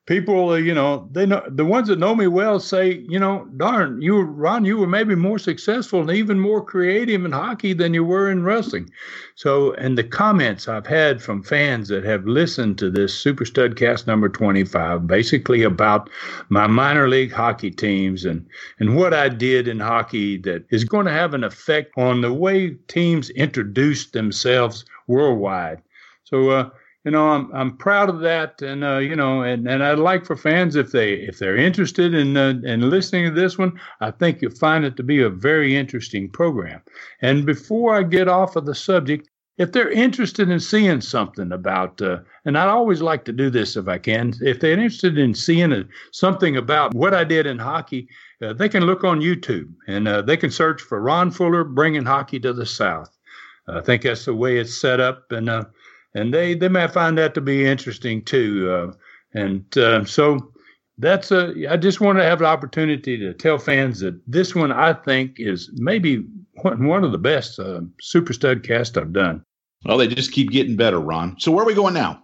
people, they know, the ones that know me well say, darn, Ron, you were maybe more successful and even more creative in hockey than you were in wrestling. So, and the comments I've had from fans that have listened to this Super Studcast number 25, basically about my minor league hockey teams and what I did in hockey that is going to have an effect on the way teams introduce themselves worldwide. So, I'm proud of that, and and I'd like for fans, if they're interested in listening to this one, I think you'll find it to be a very interesting program. And before I get off of the subject, if they're interested in seeing something about, and I always like to do this if I can, if they're interested in seeing something about what I did in hockey, they can look on YouTube and they can search for Ron Fuller bringing hockey to the South. I think that's the way it's set up, and they may find that to be interesting, too. So that's I just want to have an opportunity to tell fans that this one, I think, is maybe one of the best Super Studcast I've done. Well, they just keep getting better, Ron. So where are we going now?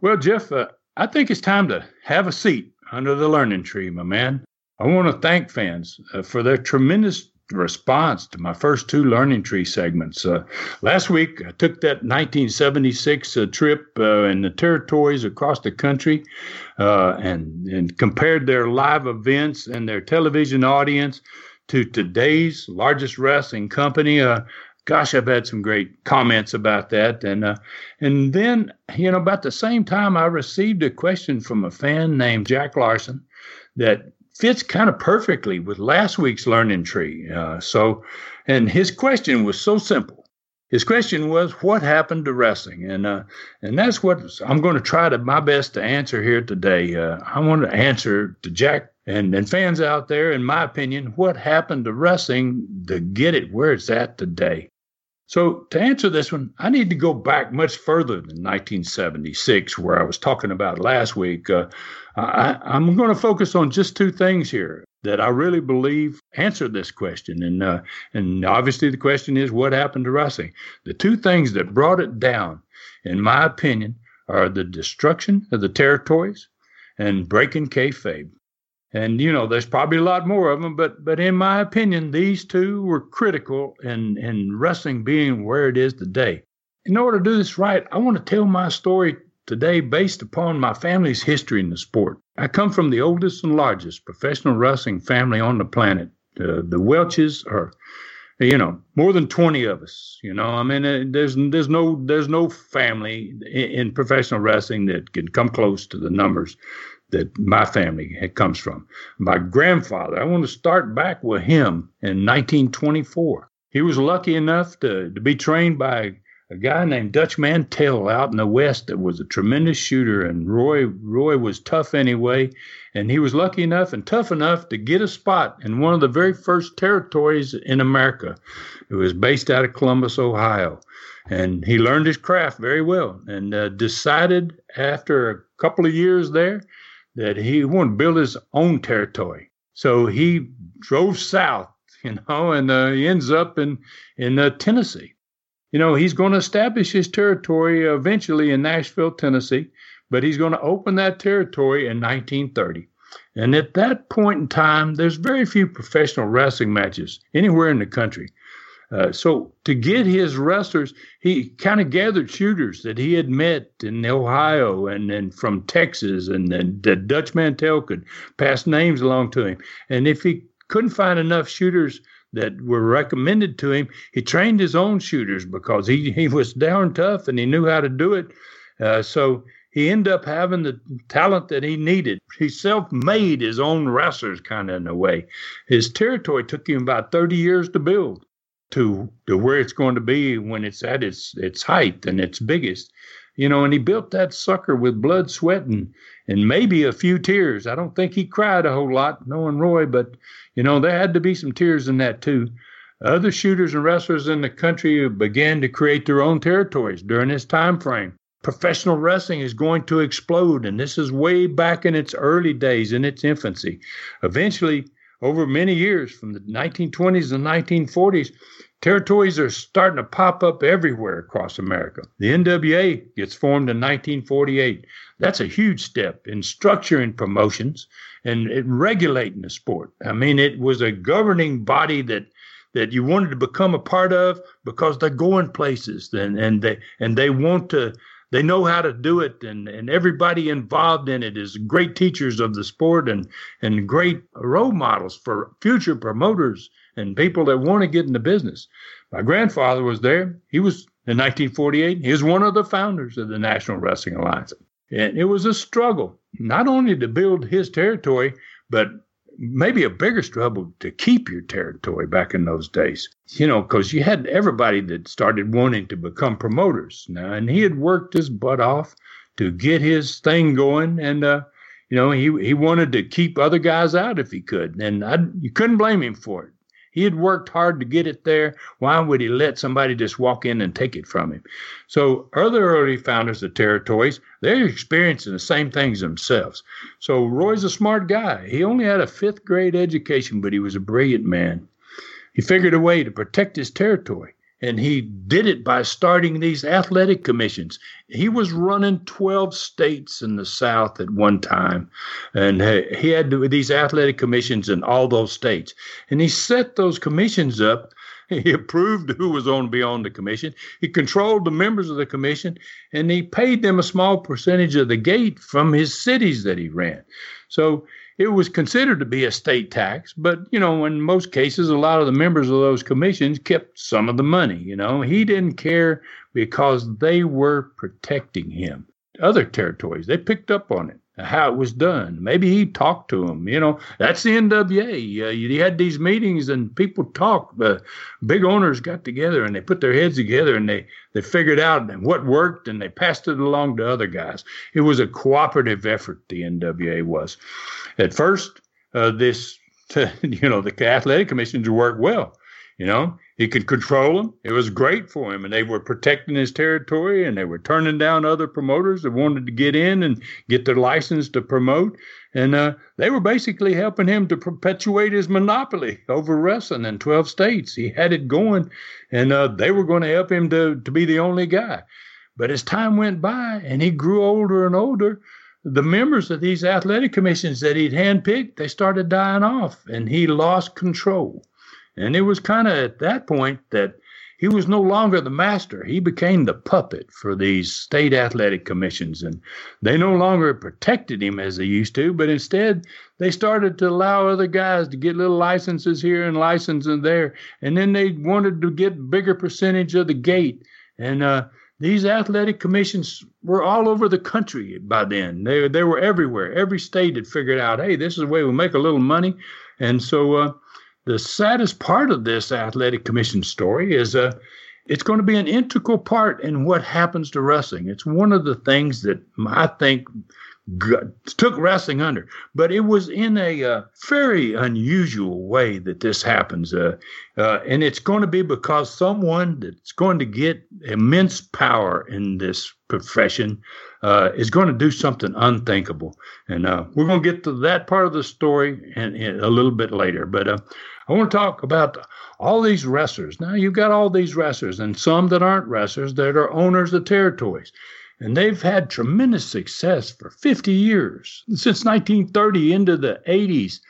Well, Jeff, I think it's time to have a seat under the learning tree, my man. I want to thank fans for their tremendous response to my first two Learning Tree segments. Last week, I took that 1976 trip in the territories across the country and compared their live events and their television audience to today's largest wrestling company. Gosh, I've had some great comments about that. And then, about the same time, I received a question from a fan named Jack Larson that fits kind of perfectly with last week's learning tree. And his question was so simple. His question was, what happened to wrestling? And that's what I'm going to try my best to answer here today. I want to answer to Jack and fans out there, in my opinion, what happened to wrestling to get it where it's at today. So to answer this one, I need to go back much further than 1976, where I was talking about last week. I'm going to focus on just two things here that I really believe answer this question. And obviously the question is, what happened to wrestling? The two things that brought it down, in my opinion, are the destruction of the territories and breaking kayfabe. And, there's probably a lot more of them, but in my opinion, these two were critical in wrestling being where it is today. In order to do this right, I want to tell my story today based upon my family's history in the sport. I come from the oldest and largest professional wrestling family on the planet, The Welches are, you know, more than 20 of us. You know, I mean, there's no family in professional wrestling that can come close to the numbers that my family comes from. My grandfather, I want to start back with him in 1924. He was lucky enough to be trained by a guy named Dutch Mantell out in the West that was a tremendous shooter, and Roy was tough anyway, and he was lucky enough and tough enough to get a spot in one of the very first territories in America. It was based out of Columbus, Ohio, and he learned his craft very well and decided after a couple of years there that he wanted to build his own territory. So he drove south, you know, and he ends up in Tennessee. You know, he's going to establish his territory eventually in Nashville, Tennessee, but he's going to open that territory in 1930. And at that point in time, there's very few professional wrestling matches anywhere in the country. So to get his wrestlers, he kind of gathered shooters that he had met in Ohio and then from Texas, and then Dutch Mantell could pass names along to him. And if he couldn't find enough shooters that were recommended to him, he trained his own shooters because he was down tough and he knew how to do it. So he ended up having the talent that he needed. He self-made his own wrestlers kind of in a way. His territory took him about 30 years to build to where it's going to be when it's at its height and its biggest, you know, and he built that sucker with blood, sweat, and maybe a few tears. I don't think he cried a whole lot, knowing Roy, but, you know, there had to be some tears in that too. Other shooters and wrestlers in the country began to create their own territories during this time frame. Professional wrestling is going to explode, and this is way back in its early days, in its infancy. Eventually, over many years, from the 1920s to the 1940s, territories are starting to pop up everywhere across America. The NWA gets formed in 1948. That's a huge step in structuring promotions and in regulating the sport. I mean, it was a governing body that you wanted to become a part of because they're going places and they want to. They know how to do it, and everybody involved in it is great teachers of the sport and great role models for future promoters and people that want to get in the business. My grandfather was there. He was, in 1948, he was one of the founders of the National Wrestling Alliance. And it was a struggle, not only to build his territory, but maybe a bigger struggle to keep your territory back in those days, you know, because you had everybody that started wanting to become promoters now, and he had worked his butt off to get his thing going. And, you know, he wanted to keep other guys out if he could. And you couldn't blame him for it. He had worked hard to get it there. Why would he let somebody just walk in and take it from him? So other early founders of territories, they're experiencing the same things themselves. So Roy's a smart guy. He only had a fifth grade education, but he was a brilliant man. He figured a way to protect his territory, and he did it by starting these athletic commissions. He was running 12 states in the South at one time, and he had these athletic commissions in all those states. And he set those commissions up. He approved who was going to be on the commission. He controlled the members of the commission, and he paid them a small percentage of the gate from his cities that he ran. So it was considered to be a state tax, but, you know, in most cases, a lot of the members of those commissions kept some of the money. You know, he didn't care because they were protecting him. Other territories, they picked up on it, how it was done. Maybe he talked to them. You know, that's the NWA. You had these meetings and people talked. Big owners got together and they put their heads together and they figured out what worked and they passed it along to other guys. It was a cooperative effort, the NWA was. At first, you know, the athletic commissions worked well. You know, he could control them. It was great for him. And they were protecting his territory, and they were turning down other promoters that wanted to get in and get their license to promote. And they were basically helping him to perpetuate his monopoly over wrestling in 12 states. He had it going, and they were going to help him to be the only guy. But as time went by and he grew older and older, the members of these athletic commissions that he'd handpicked, they started dying off, and he lost control. And it was kind of at that point that he was no longer the master. He became the puppet for these state athletic commissions, and they no longer protected him as they used to, but instead they started to allow other guys to get little licenses here and licenses there, and then they wanted to get bigger percentage of the gate. And these athletic commissions were all over the country by then. They were everywhere. Every state had figured out, hey, this is the way we make a little money. And so the saddest part of this athletic commission story is it's going to be an integral part in what happens to wrestling. It's one of the things that I think took wrestling under. But it was in a very unusual way that this happens. And it's going to be because someone that's going to get immense power in this profession is going to do something unthinkable. And we're going to get to that part of the story in a little bit later. But I want to talk about all these wrestlers. Now, you've got all these wrestlers and some that aren't wrestlers that are owners of territories. And they've had tremendous success for 50 years. Since 1930 into the 80s,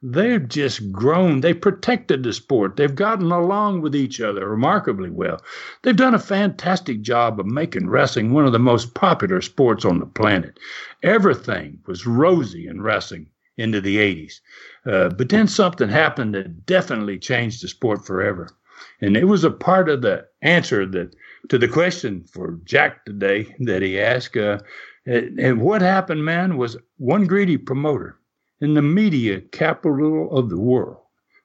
they've just grown. They protected the sport. They've gotten along with each other remarkably well. They've done a fantastic job of making wrestling one of the most popular sports on the planet. Everything was rosy in wrestling into the 80s. But then something happened that definitely changed the sport forever. And it was a part of the answer that to the question for Jack today that he asked. And what happened, man, was one greedy promoter in the media capital of the world,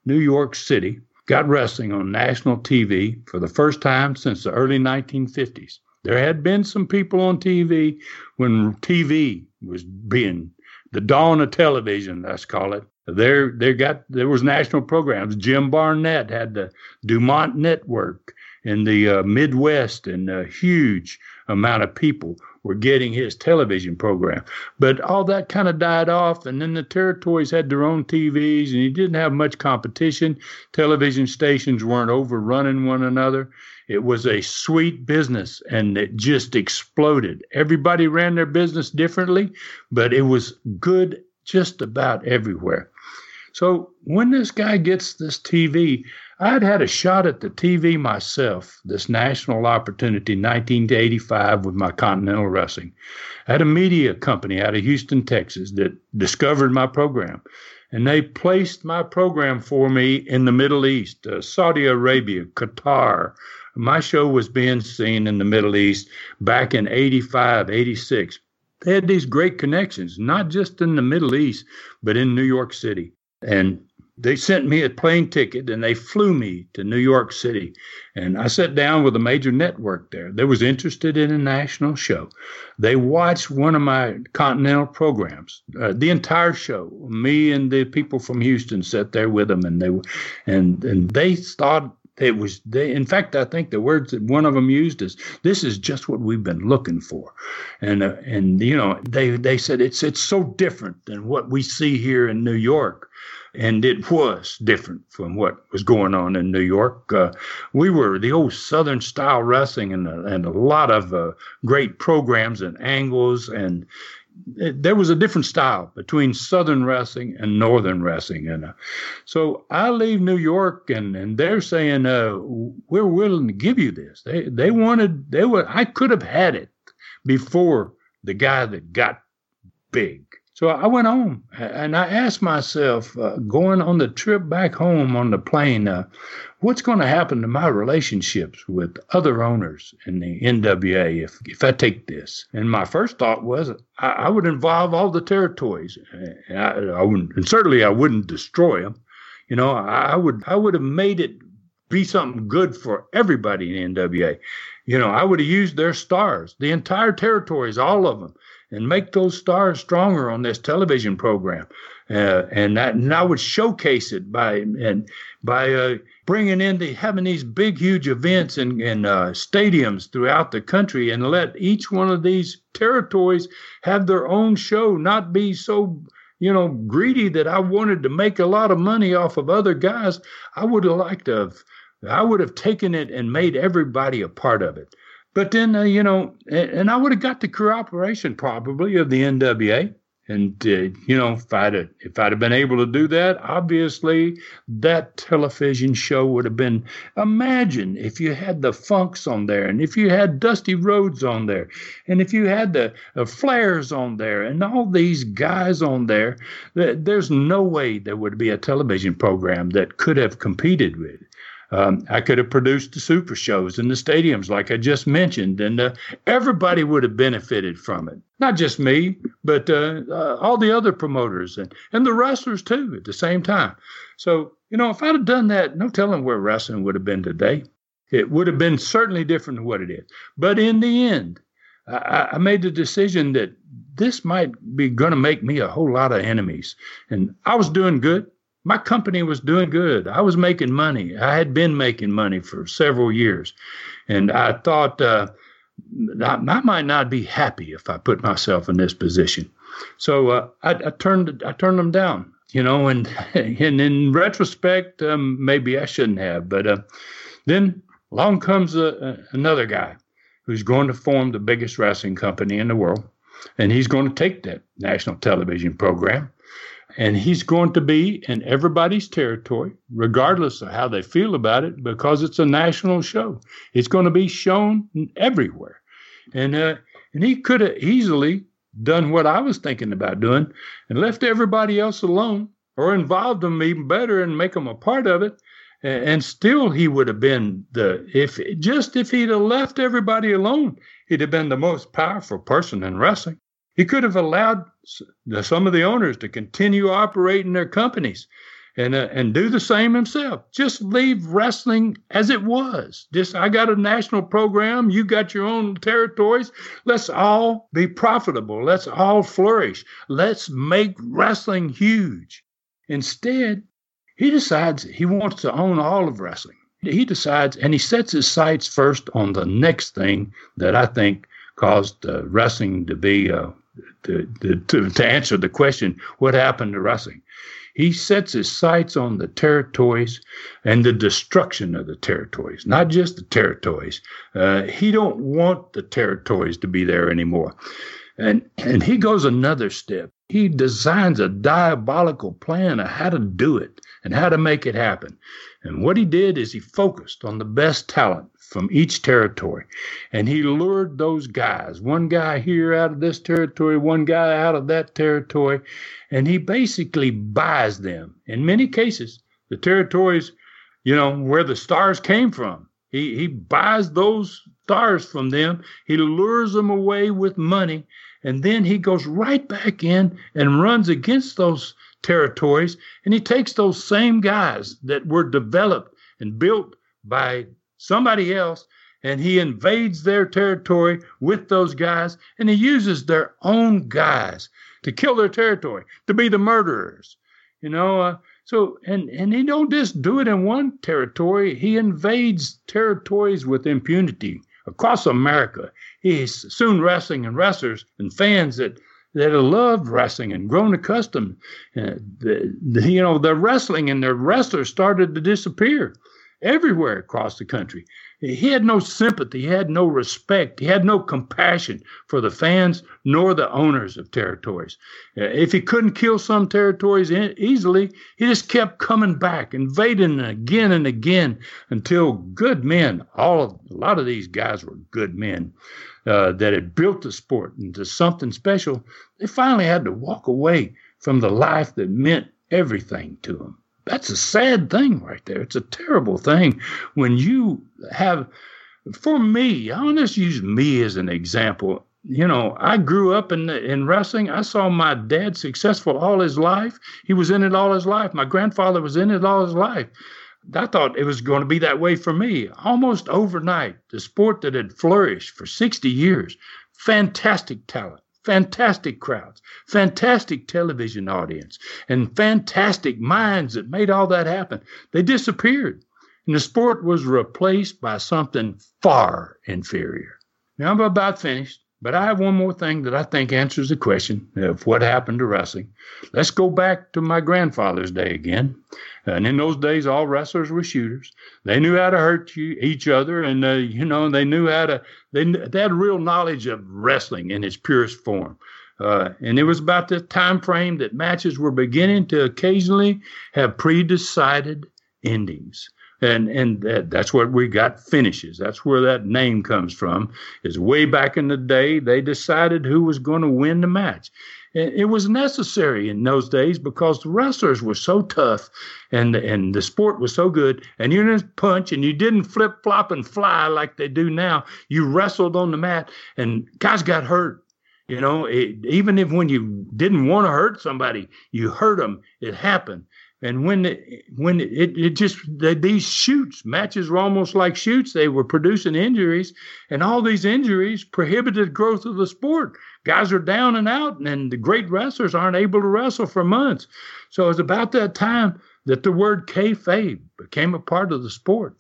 New York City, got wrestling on national TV for the first time since the early 1950s. There had been some people on TV when TV was being the dawn of television, let's call it. There was national programs. Jim Barnett had the Dumont Network in the Midwest, and a huge amount of people were getting his television program. But all that kind of died off, and then the territories had their own TVs, and you didn't have much competition. Television stations weren't overrunning one another. It was a sweet business, and it just exploded. Everybody ran their business differently, but it was good just about everywhere. So when this guy gets this TV, I'd had a shot at the TV myself, this national opportunity, 1985, with my Continental Wrestling. I had a media company out of Houston, Texas, that discovered my program. And they placed my program for me in the Middle East, Saudi Arabia, Qatar. My show was being seen in the Middle East back in 85, 86. They had these great connections, not just in the Middle East, but in New York City. And they sent me a plane ticket, and they flew me to New York City. And I sat down with a major network there that was interested in a national show. They watched one of my Continental programs, the entire show. Me and the people from Houston sat there with them, and they thought it was. In fact, I think the words that one of them used is, "This is just what we've been looking for," and you know, they said it's so different than what we see here in New York. And it was different from what was going on in New York. We were the old Southern style wrestling and a lot of great programs and angles. And there was a different style between Southern wrestling and Northern wrestling. And so I leave New York, and they're saying, we're willing to give you this. I could have had it before the guy that got big. So I went home, and I asked myself, going on the trip back home on the plane, what's going to happen to my relationships with other owners in the NWA if I take this? And my first thought was I would involve all the territories, and certainly I wouldn't destroy them. You know, I would have made it be something good for everybody in the NWA. You know, I would have used their stars, the entire territories, all of them, and make those stars stronger on this television program. And I would showcase it by bringing in having these big, huge events in stadiums throughout the country, and let each one of these territories have their own show, not be so, you know, greedy that I wanted to make a lot of money off of other guys. I would have taken it and made everybody a part of it. But then, and I would have got the cooperation probably of the NWA And, you know, if I'd have been able to do that, obviously that television show would have been, imagine if you had the Funks on there, and if you had Dusty Rhodes on there, and if you had the Flairs on there, and all these guys on there, there's no way there would be a television program that could have competed with. I could have produced the super shows in the stadiums, like I just mentioned, and everybody would have benefited from it. Not just me, but all the other promoters and the wrestlers, too, at the same time. So, you know, if I'd have done that, no telling where wrestling would have been today. It would have been certainly different than what it is. But in the end, I made the decision that this might be going to make me a whole lot of enemies. And I was doing good. My company was doing good. I was making money. I had been making money for several years. And I thought I might not be happy if I put myself in this position. So I turned them down, you know, and in retrospect, maybe I shouldn't have. But then along comes another guy who's going to form the biggest wrestling company in the world. And he's going to take that national television program. And he's going to be in everybody's territory, regardless of how they feel about it, because it's a national show. It's going to be shown everywhere. And he could have easily done what I was thinking about doing and left everybody else alone, or involved them even better and make them a part of it. And still he would have been if he'd have left everybody alone, he'd have been the most powerful person in wrestling. He could have allowed some of the owners to continue operating their companies and do the same himself. Just leave wrestling as it was. Just, I got a national program. You got your own territories. Let's all be profitable. Let's all flourish. Let's make wrestling huge. Instead, he decides he wants to own all of wrestling. He decides, and he sets his sights first on the next thing that I think caused wrestling to be to answer the question, what happened to wrestling? He sets his sights on the territories and the destruction of the territories, not just the territories. He don't want the territories to be there anymore. And he goes another step. He designs a diabolical plan of how to do it and how to make it happen. And what he did is he focused on the best talent from each territory. And he lured those guys, one guy here out of this territory, one guy out of that territory. And he basically buys them. In many cases, the territories, you know, where the stars came from, he buys those stars from them. He lures them away with money. And then he goes right back in and runs against those territories. And he takes those same guys that were developed and built by somebody else, and he invades their territory with those guys, and he uses their own guys to kill their territory, to be the murderers, you know. So he don't just do it in one territory. He invades territories with impunity across America. He's soon wrestling and wrestlers and fans that love wrestling and grown accustomed. You know, the wrestling and their wrestlers started to disappear everywhere across the country. He had no sympathy. He had no respect. He had no compassion for the fans nor the owners of territories. If he couldn't kill some territories easily, he just kept coming back, invading again and again until good men, a lot of these guys were good men that had built the sport into something special. They finally had to walk away from the life that meant everything to them. That's a sad thing right there. It's a terrible thing when you have, for me, I'll just use me as an example. You know, I grew up in wrestling. I saw my dad successful all his life. He was in it all his life. My grandfather was in it all his life. I thought it was going to be that way for me. Almost overnight, the sport that had flourished for 60 years, fantastic talent, fantastic crowds, fantastic television audience, and fantastic minds that made all that happen. They disappeared, and the sport was replaced by something far inferior. Now, I'm about finished, but I have one more thing that I think answers the question of what happened to wrestling. Let's go back to my grandfather's day again. And in those days, all wrestlers were shooters. They knew how to hurt each other, and they had real knowledge of wrestling in its purest form. And it was about this time frame that matches were beginning to occasionally have pre-decided endings. And that's what we got, finishes. That's where that name comes from, is way back in the day, they decided who was going to win the match. It was necessary in those days because the wrestlers were so tough and the sport was so good, and you didn't punch and you didn't flip, flop, and fly like they do now. You wrestled on the mat and guys got hurt. You know, even if when you didn't want to hurt somebody, you hurt them, it happened. And these shoots, matches were almost like shoots. They were producing injuries, and all these injuries prohibited growth of the sport. Guys are down and out, and the great wrestlers aren't able to wrestle for months. So it's about that time that the word kayfabe became a part of the sport.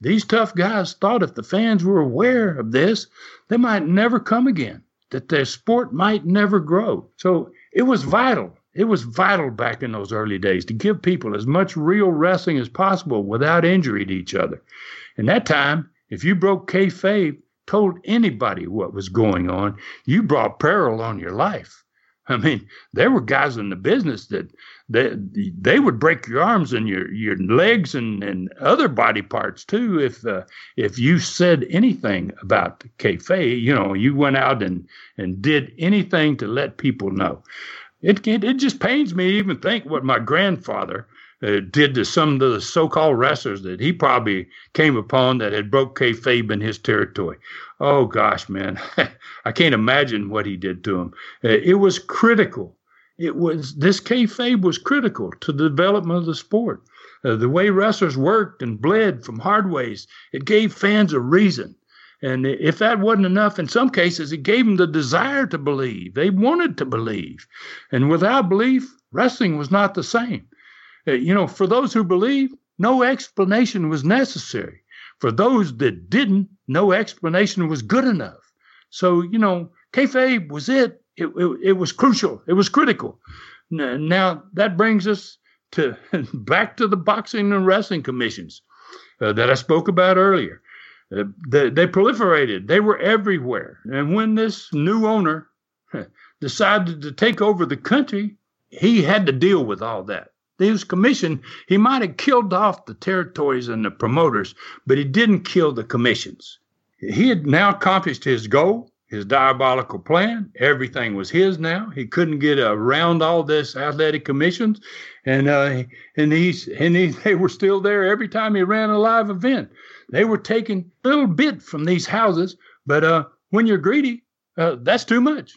These tough guys thought if the fans were aware of this, they might never come again, that their sport might never grow. So it was vital. It was vital back in those early days to give people as much real wrestling as possible without injury to each other. In that time, if you broke kayfabe, told anybody what was going on, you brought peril on your life. I mean, there were guys in the business that they would break your arms and your legs and other body parts too if you said anything about kayfabe. You know, you went out and did anything to let people know. It just pains me to even think what my grandfather did to some of the so-called wrestlers that he probably came upon that had broke kayfabe in his territory. Oh, gosh, man. I can't imagine what he did to them. It was critical. This kayfabe was critical to the development of the sport. The way wrestlers worked and bled from hard ways, it gave fans a reason. And if that wasn't enough, in some cases, it gave them the desire to believe. They wanted to believe. And without belief, wrestling was not the same. You know, for those who believe, no explanation was necessary. For those that didn't, no explanation was good enough. So, you know, kayfabe was it. It was crucial. It was critical. Now, that brings us back to the boxing and wrestling commissions that I spoke about earlier. They proliferated. They were everywhere. And when this new owner decided to take over the country, he had to deal with all that. His commission, he might have killed off the territories and the promoters, but he didn't kill the commissions. He had now accomplished his goal, his diabolical plan. Everything was his now. He couldn't get around all this athletic commissions, and they were still there every time he ran a live event. They were taking a little bit from these houses, but when you're greedy, that's too much.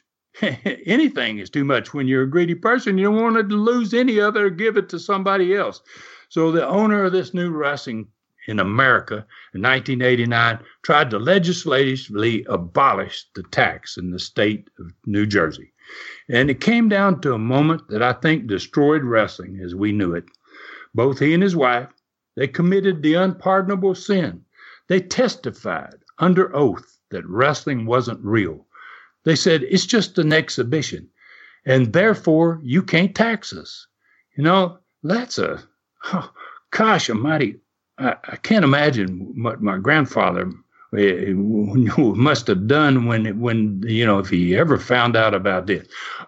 Anything is too much when you're a greedy person. You don't want to lose any of it or give it to somebody else. So the owner of this new wrestling in America in 1989 tried to legislatively abolish the tax in the state of New Jersey. And it came down to a moment that I think destroyed wrestling as we knew it. Both he and his wife, they committed the unpardonable sin. They testified under oath that wrestling wasn't real. They said, it's just an exhibition, and therefore you can't tax us. You know, that's I can't imagine what my grandfather must have done when if he ever found out about this.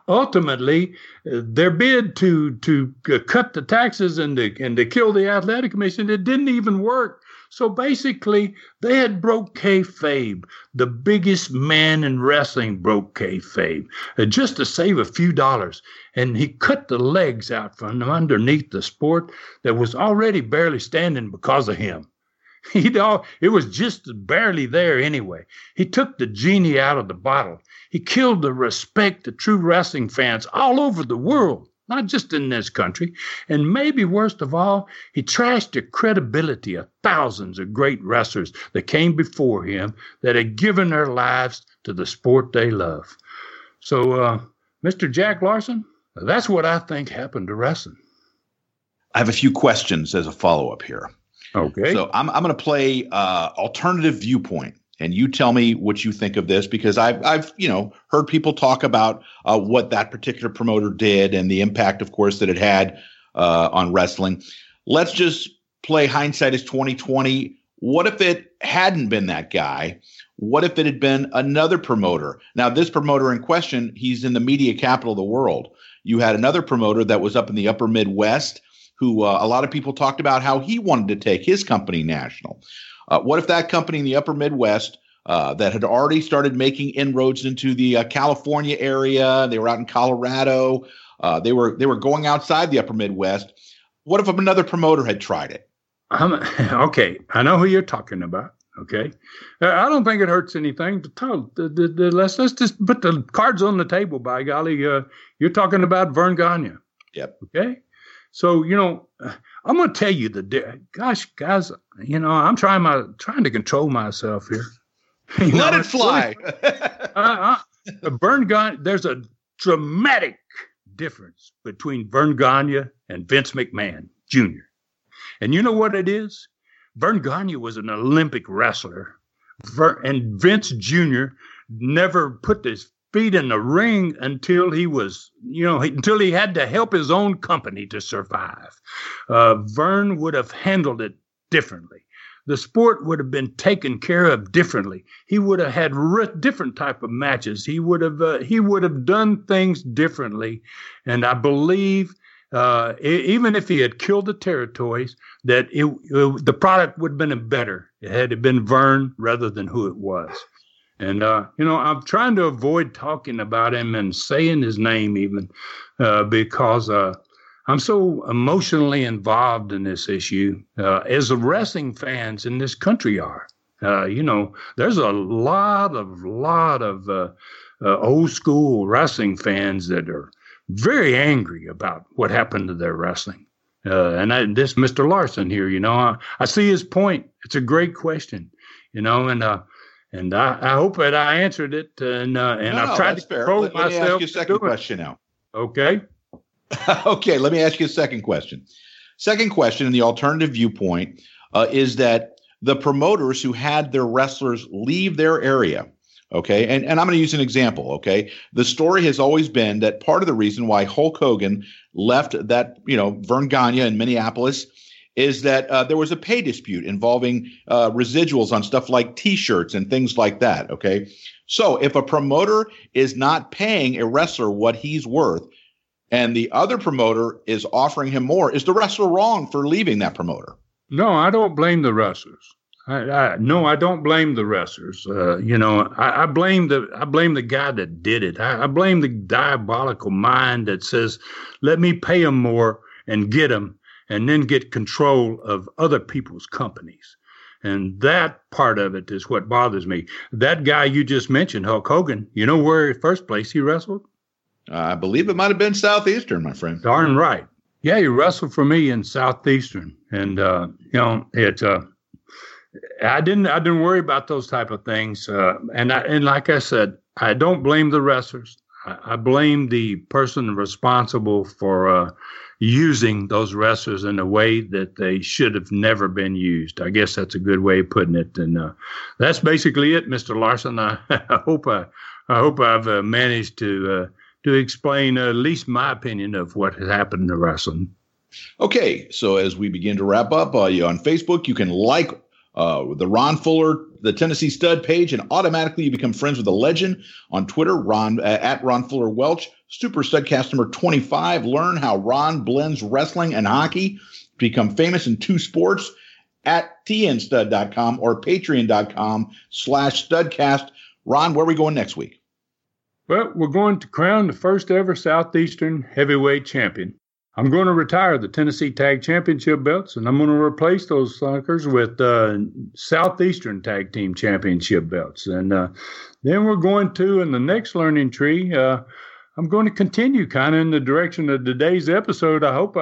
Ultimately, their bid to cut the taxes and to kill the athletic commission, it didn't even work. So basically, they had broke kayfabe. The biggest man in wrestling broke kayfabe just to save a few dollars. And he cut the legs out from underneath the sport that was already barely standing because of him. It was just barely there anyway. He took the genie out of the bottle. He killed the respect of true wrestling fans all over the world, not just in this country. And maybe worst of all, he trashed the credibility of thousands of great wrestlers that came before him that had given their lives to the sport they love. So, Mr. Jack Larson, that's what I think happened to wrestling. I have a few questions as a follow-up here. Okay. So I'm going to play alternative viewpoint. And you tell me what you think of this, because I've heard people talk about what that particular promoter did and the impact, of course, that it had on wrestling. Let's just play hindsight is 20/20. What if it hadn't been that guy? What if it had been another promoter? Now, this promoter in question, he's in the media capital of the world. You had another promoter that was up in the upper Midwest who a lot of people talked about how he wanted to take his company national. What if that company in the upper Midwest that had already started making inroads into the California area, they were out in Colorado, they were going outside the upper Midwest. What if another promoter had tried it? Okay, I know who you're talking about. Okay, I don't think it hurts anything to talk. Let's just put the cards on the table. By golly, you're talking about Verne Gagne. Yep. Okay, so I'm going to tell you gosh, guys, I'm trying to control myself here. Let it fly. Verne Gagne. There's a dramatic difference between Verne Gagne and Vince McMahon Jr. And you know what it is? Verne Gagne was an Olympic wrestler, and Vince Jr. never put his feet in the ring until he was, until he had to help his own company to survive. Verne would have handled it differently. The sport would have been taken care of differently. He would have had different type of matches. He would have done things differently, and I believe. Even if he had killed the territories, that the product would have been better. It had been Verne rather than who it was. And, I'm trying to avoid talking about him and saying his name even because I'm so emotionally involved in this issue as the wrestling fans in this country are. There's a lot of old school wrestling fans that are very angry about what happened to their wrestling. This Mr. Larson here, I see his point. It's a great question, and I hope that I answered it. I've tried to control myself. Let me ask you a second question now. Okay. Okay. Let me ask you a second question. Second question in the alternative viewpoint is that the promoters who had their wrestlers leave their area. Okay, and I'm going to use an example, okay? The story has always been that part of the reason why Hulk Hogan left that, Verne Gagne in Minneapolis is that there was a pay dispute involving residuals on stuff like T-shirts and things like that, okay? So if a promoter is not paying a wrestler what he's worth and the other promoter is offering him more, is the wrestler wrong for leaving that promoter? No, I don't blame the wrestlers. I don't blame the wrestlers. I blame the guy that did it. I blame the diabolical mind that says, "Let me pay them more and get them, and then get control of other people's companies." And that part of it is what bothers me. That guy you just mentioned, Hulk Hogan. You know where first place he wrestled? I believe it might have been Southeastern, my friend. Darn right. Yeah, he wrestled for me in Southeastern, and it's a. I didn't worry about those type of things, and like I said, I don't blame the wrestlers. I blame the person responsible for using those wrestlers in a way that they should have never been used. I guess that's a good way of putting it, and that's basically it, Mr. Larson. I hope I've managed to explain at least my opinion of what has happened to wrestling. Okay, so as we begin to wrap up, on Facebook, you can like. The Ron Fuller, the Tennessee Stud page, and automatically you become friends with the legend on Twitter, at Ron Fuller Welch, Super Studcast number 25. Learn how Ron blends wrestling and hockey to become famous in two sports at tnstud.com or patreon.com/studcast. Ron, where are we going next week? Well, we're going to crown the first ever Southeastern Heavyweight Champion. I'm going to retire the Tennessee Tag Championship belts, and I'm going to replace those suckers with Southeastern Tag Team Championship belts. And then we're going to, in the next learning tree, I'm going to continue kind of in the direction of today's episode. I hope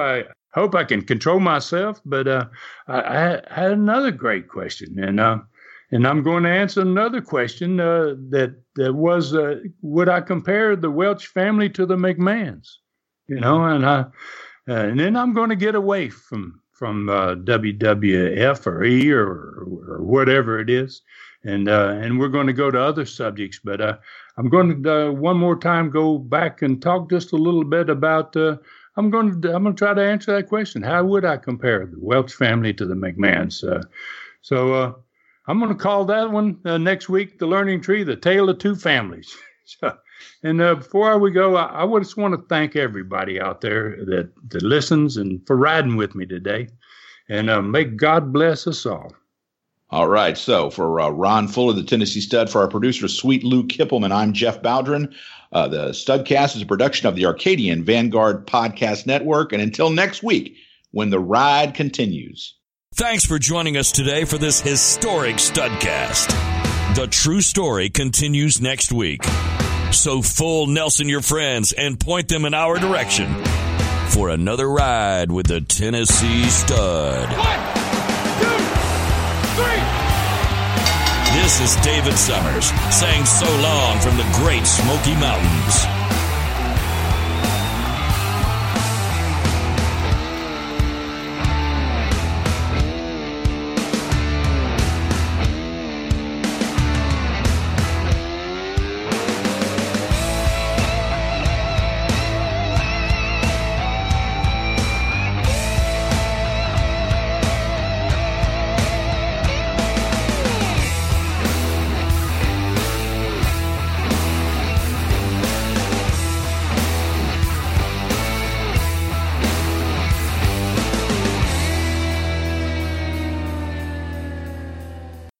I can control myself, but I had another great question, and I'm going to answer another question that was, would I compare the Welch family to the McMahons? And then I'm going to get away from WWF or E or whatever it is, and we're going to go to other subjects. But I'm going to one more time go back and talk just a little bit about. I'm going to try to answer that question. How would I compare the Welch family to the McMahons? So I'm going to call that one next week, The Learning Tree, The Tale of Two Families. So, before we go, I just want to thank everybody out there that listens and for riding with me today. And may God bless us all. All right. So for Ron Fuller, the Tennessee Stud, for our producer, Sweet Lou Kippelman, I'm Jeff Baldren. The Studcast is a production of the Arcadian Vanguard Podcast Network. And until next week, when the ride continues. Thanks for joining us today for this historic Studcast. The true story continues next week. So full Nelson your friends and point them in our direction for another ride with the Tennessee Stud. 1, 2, 3. This is David Summers saying so long from the Great Smoky Mountains.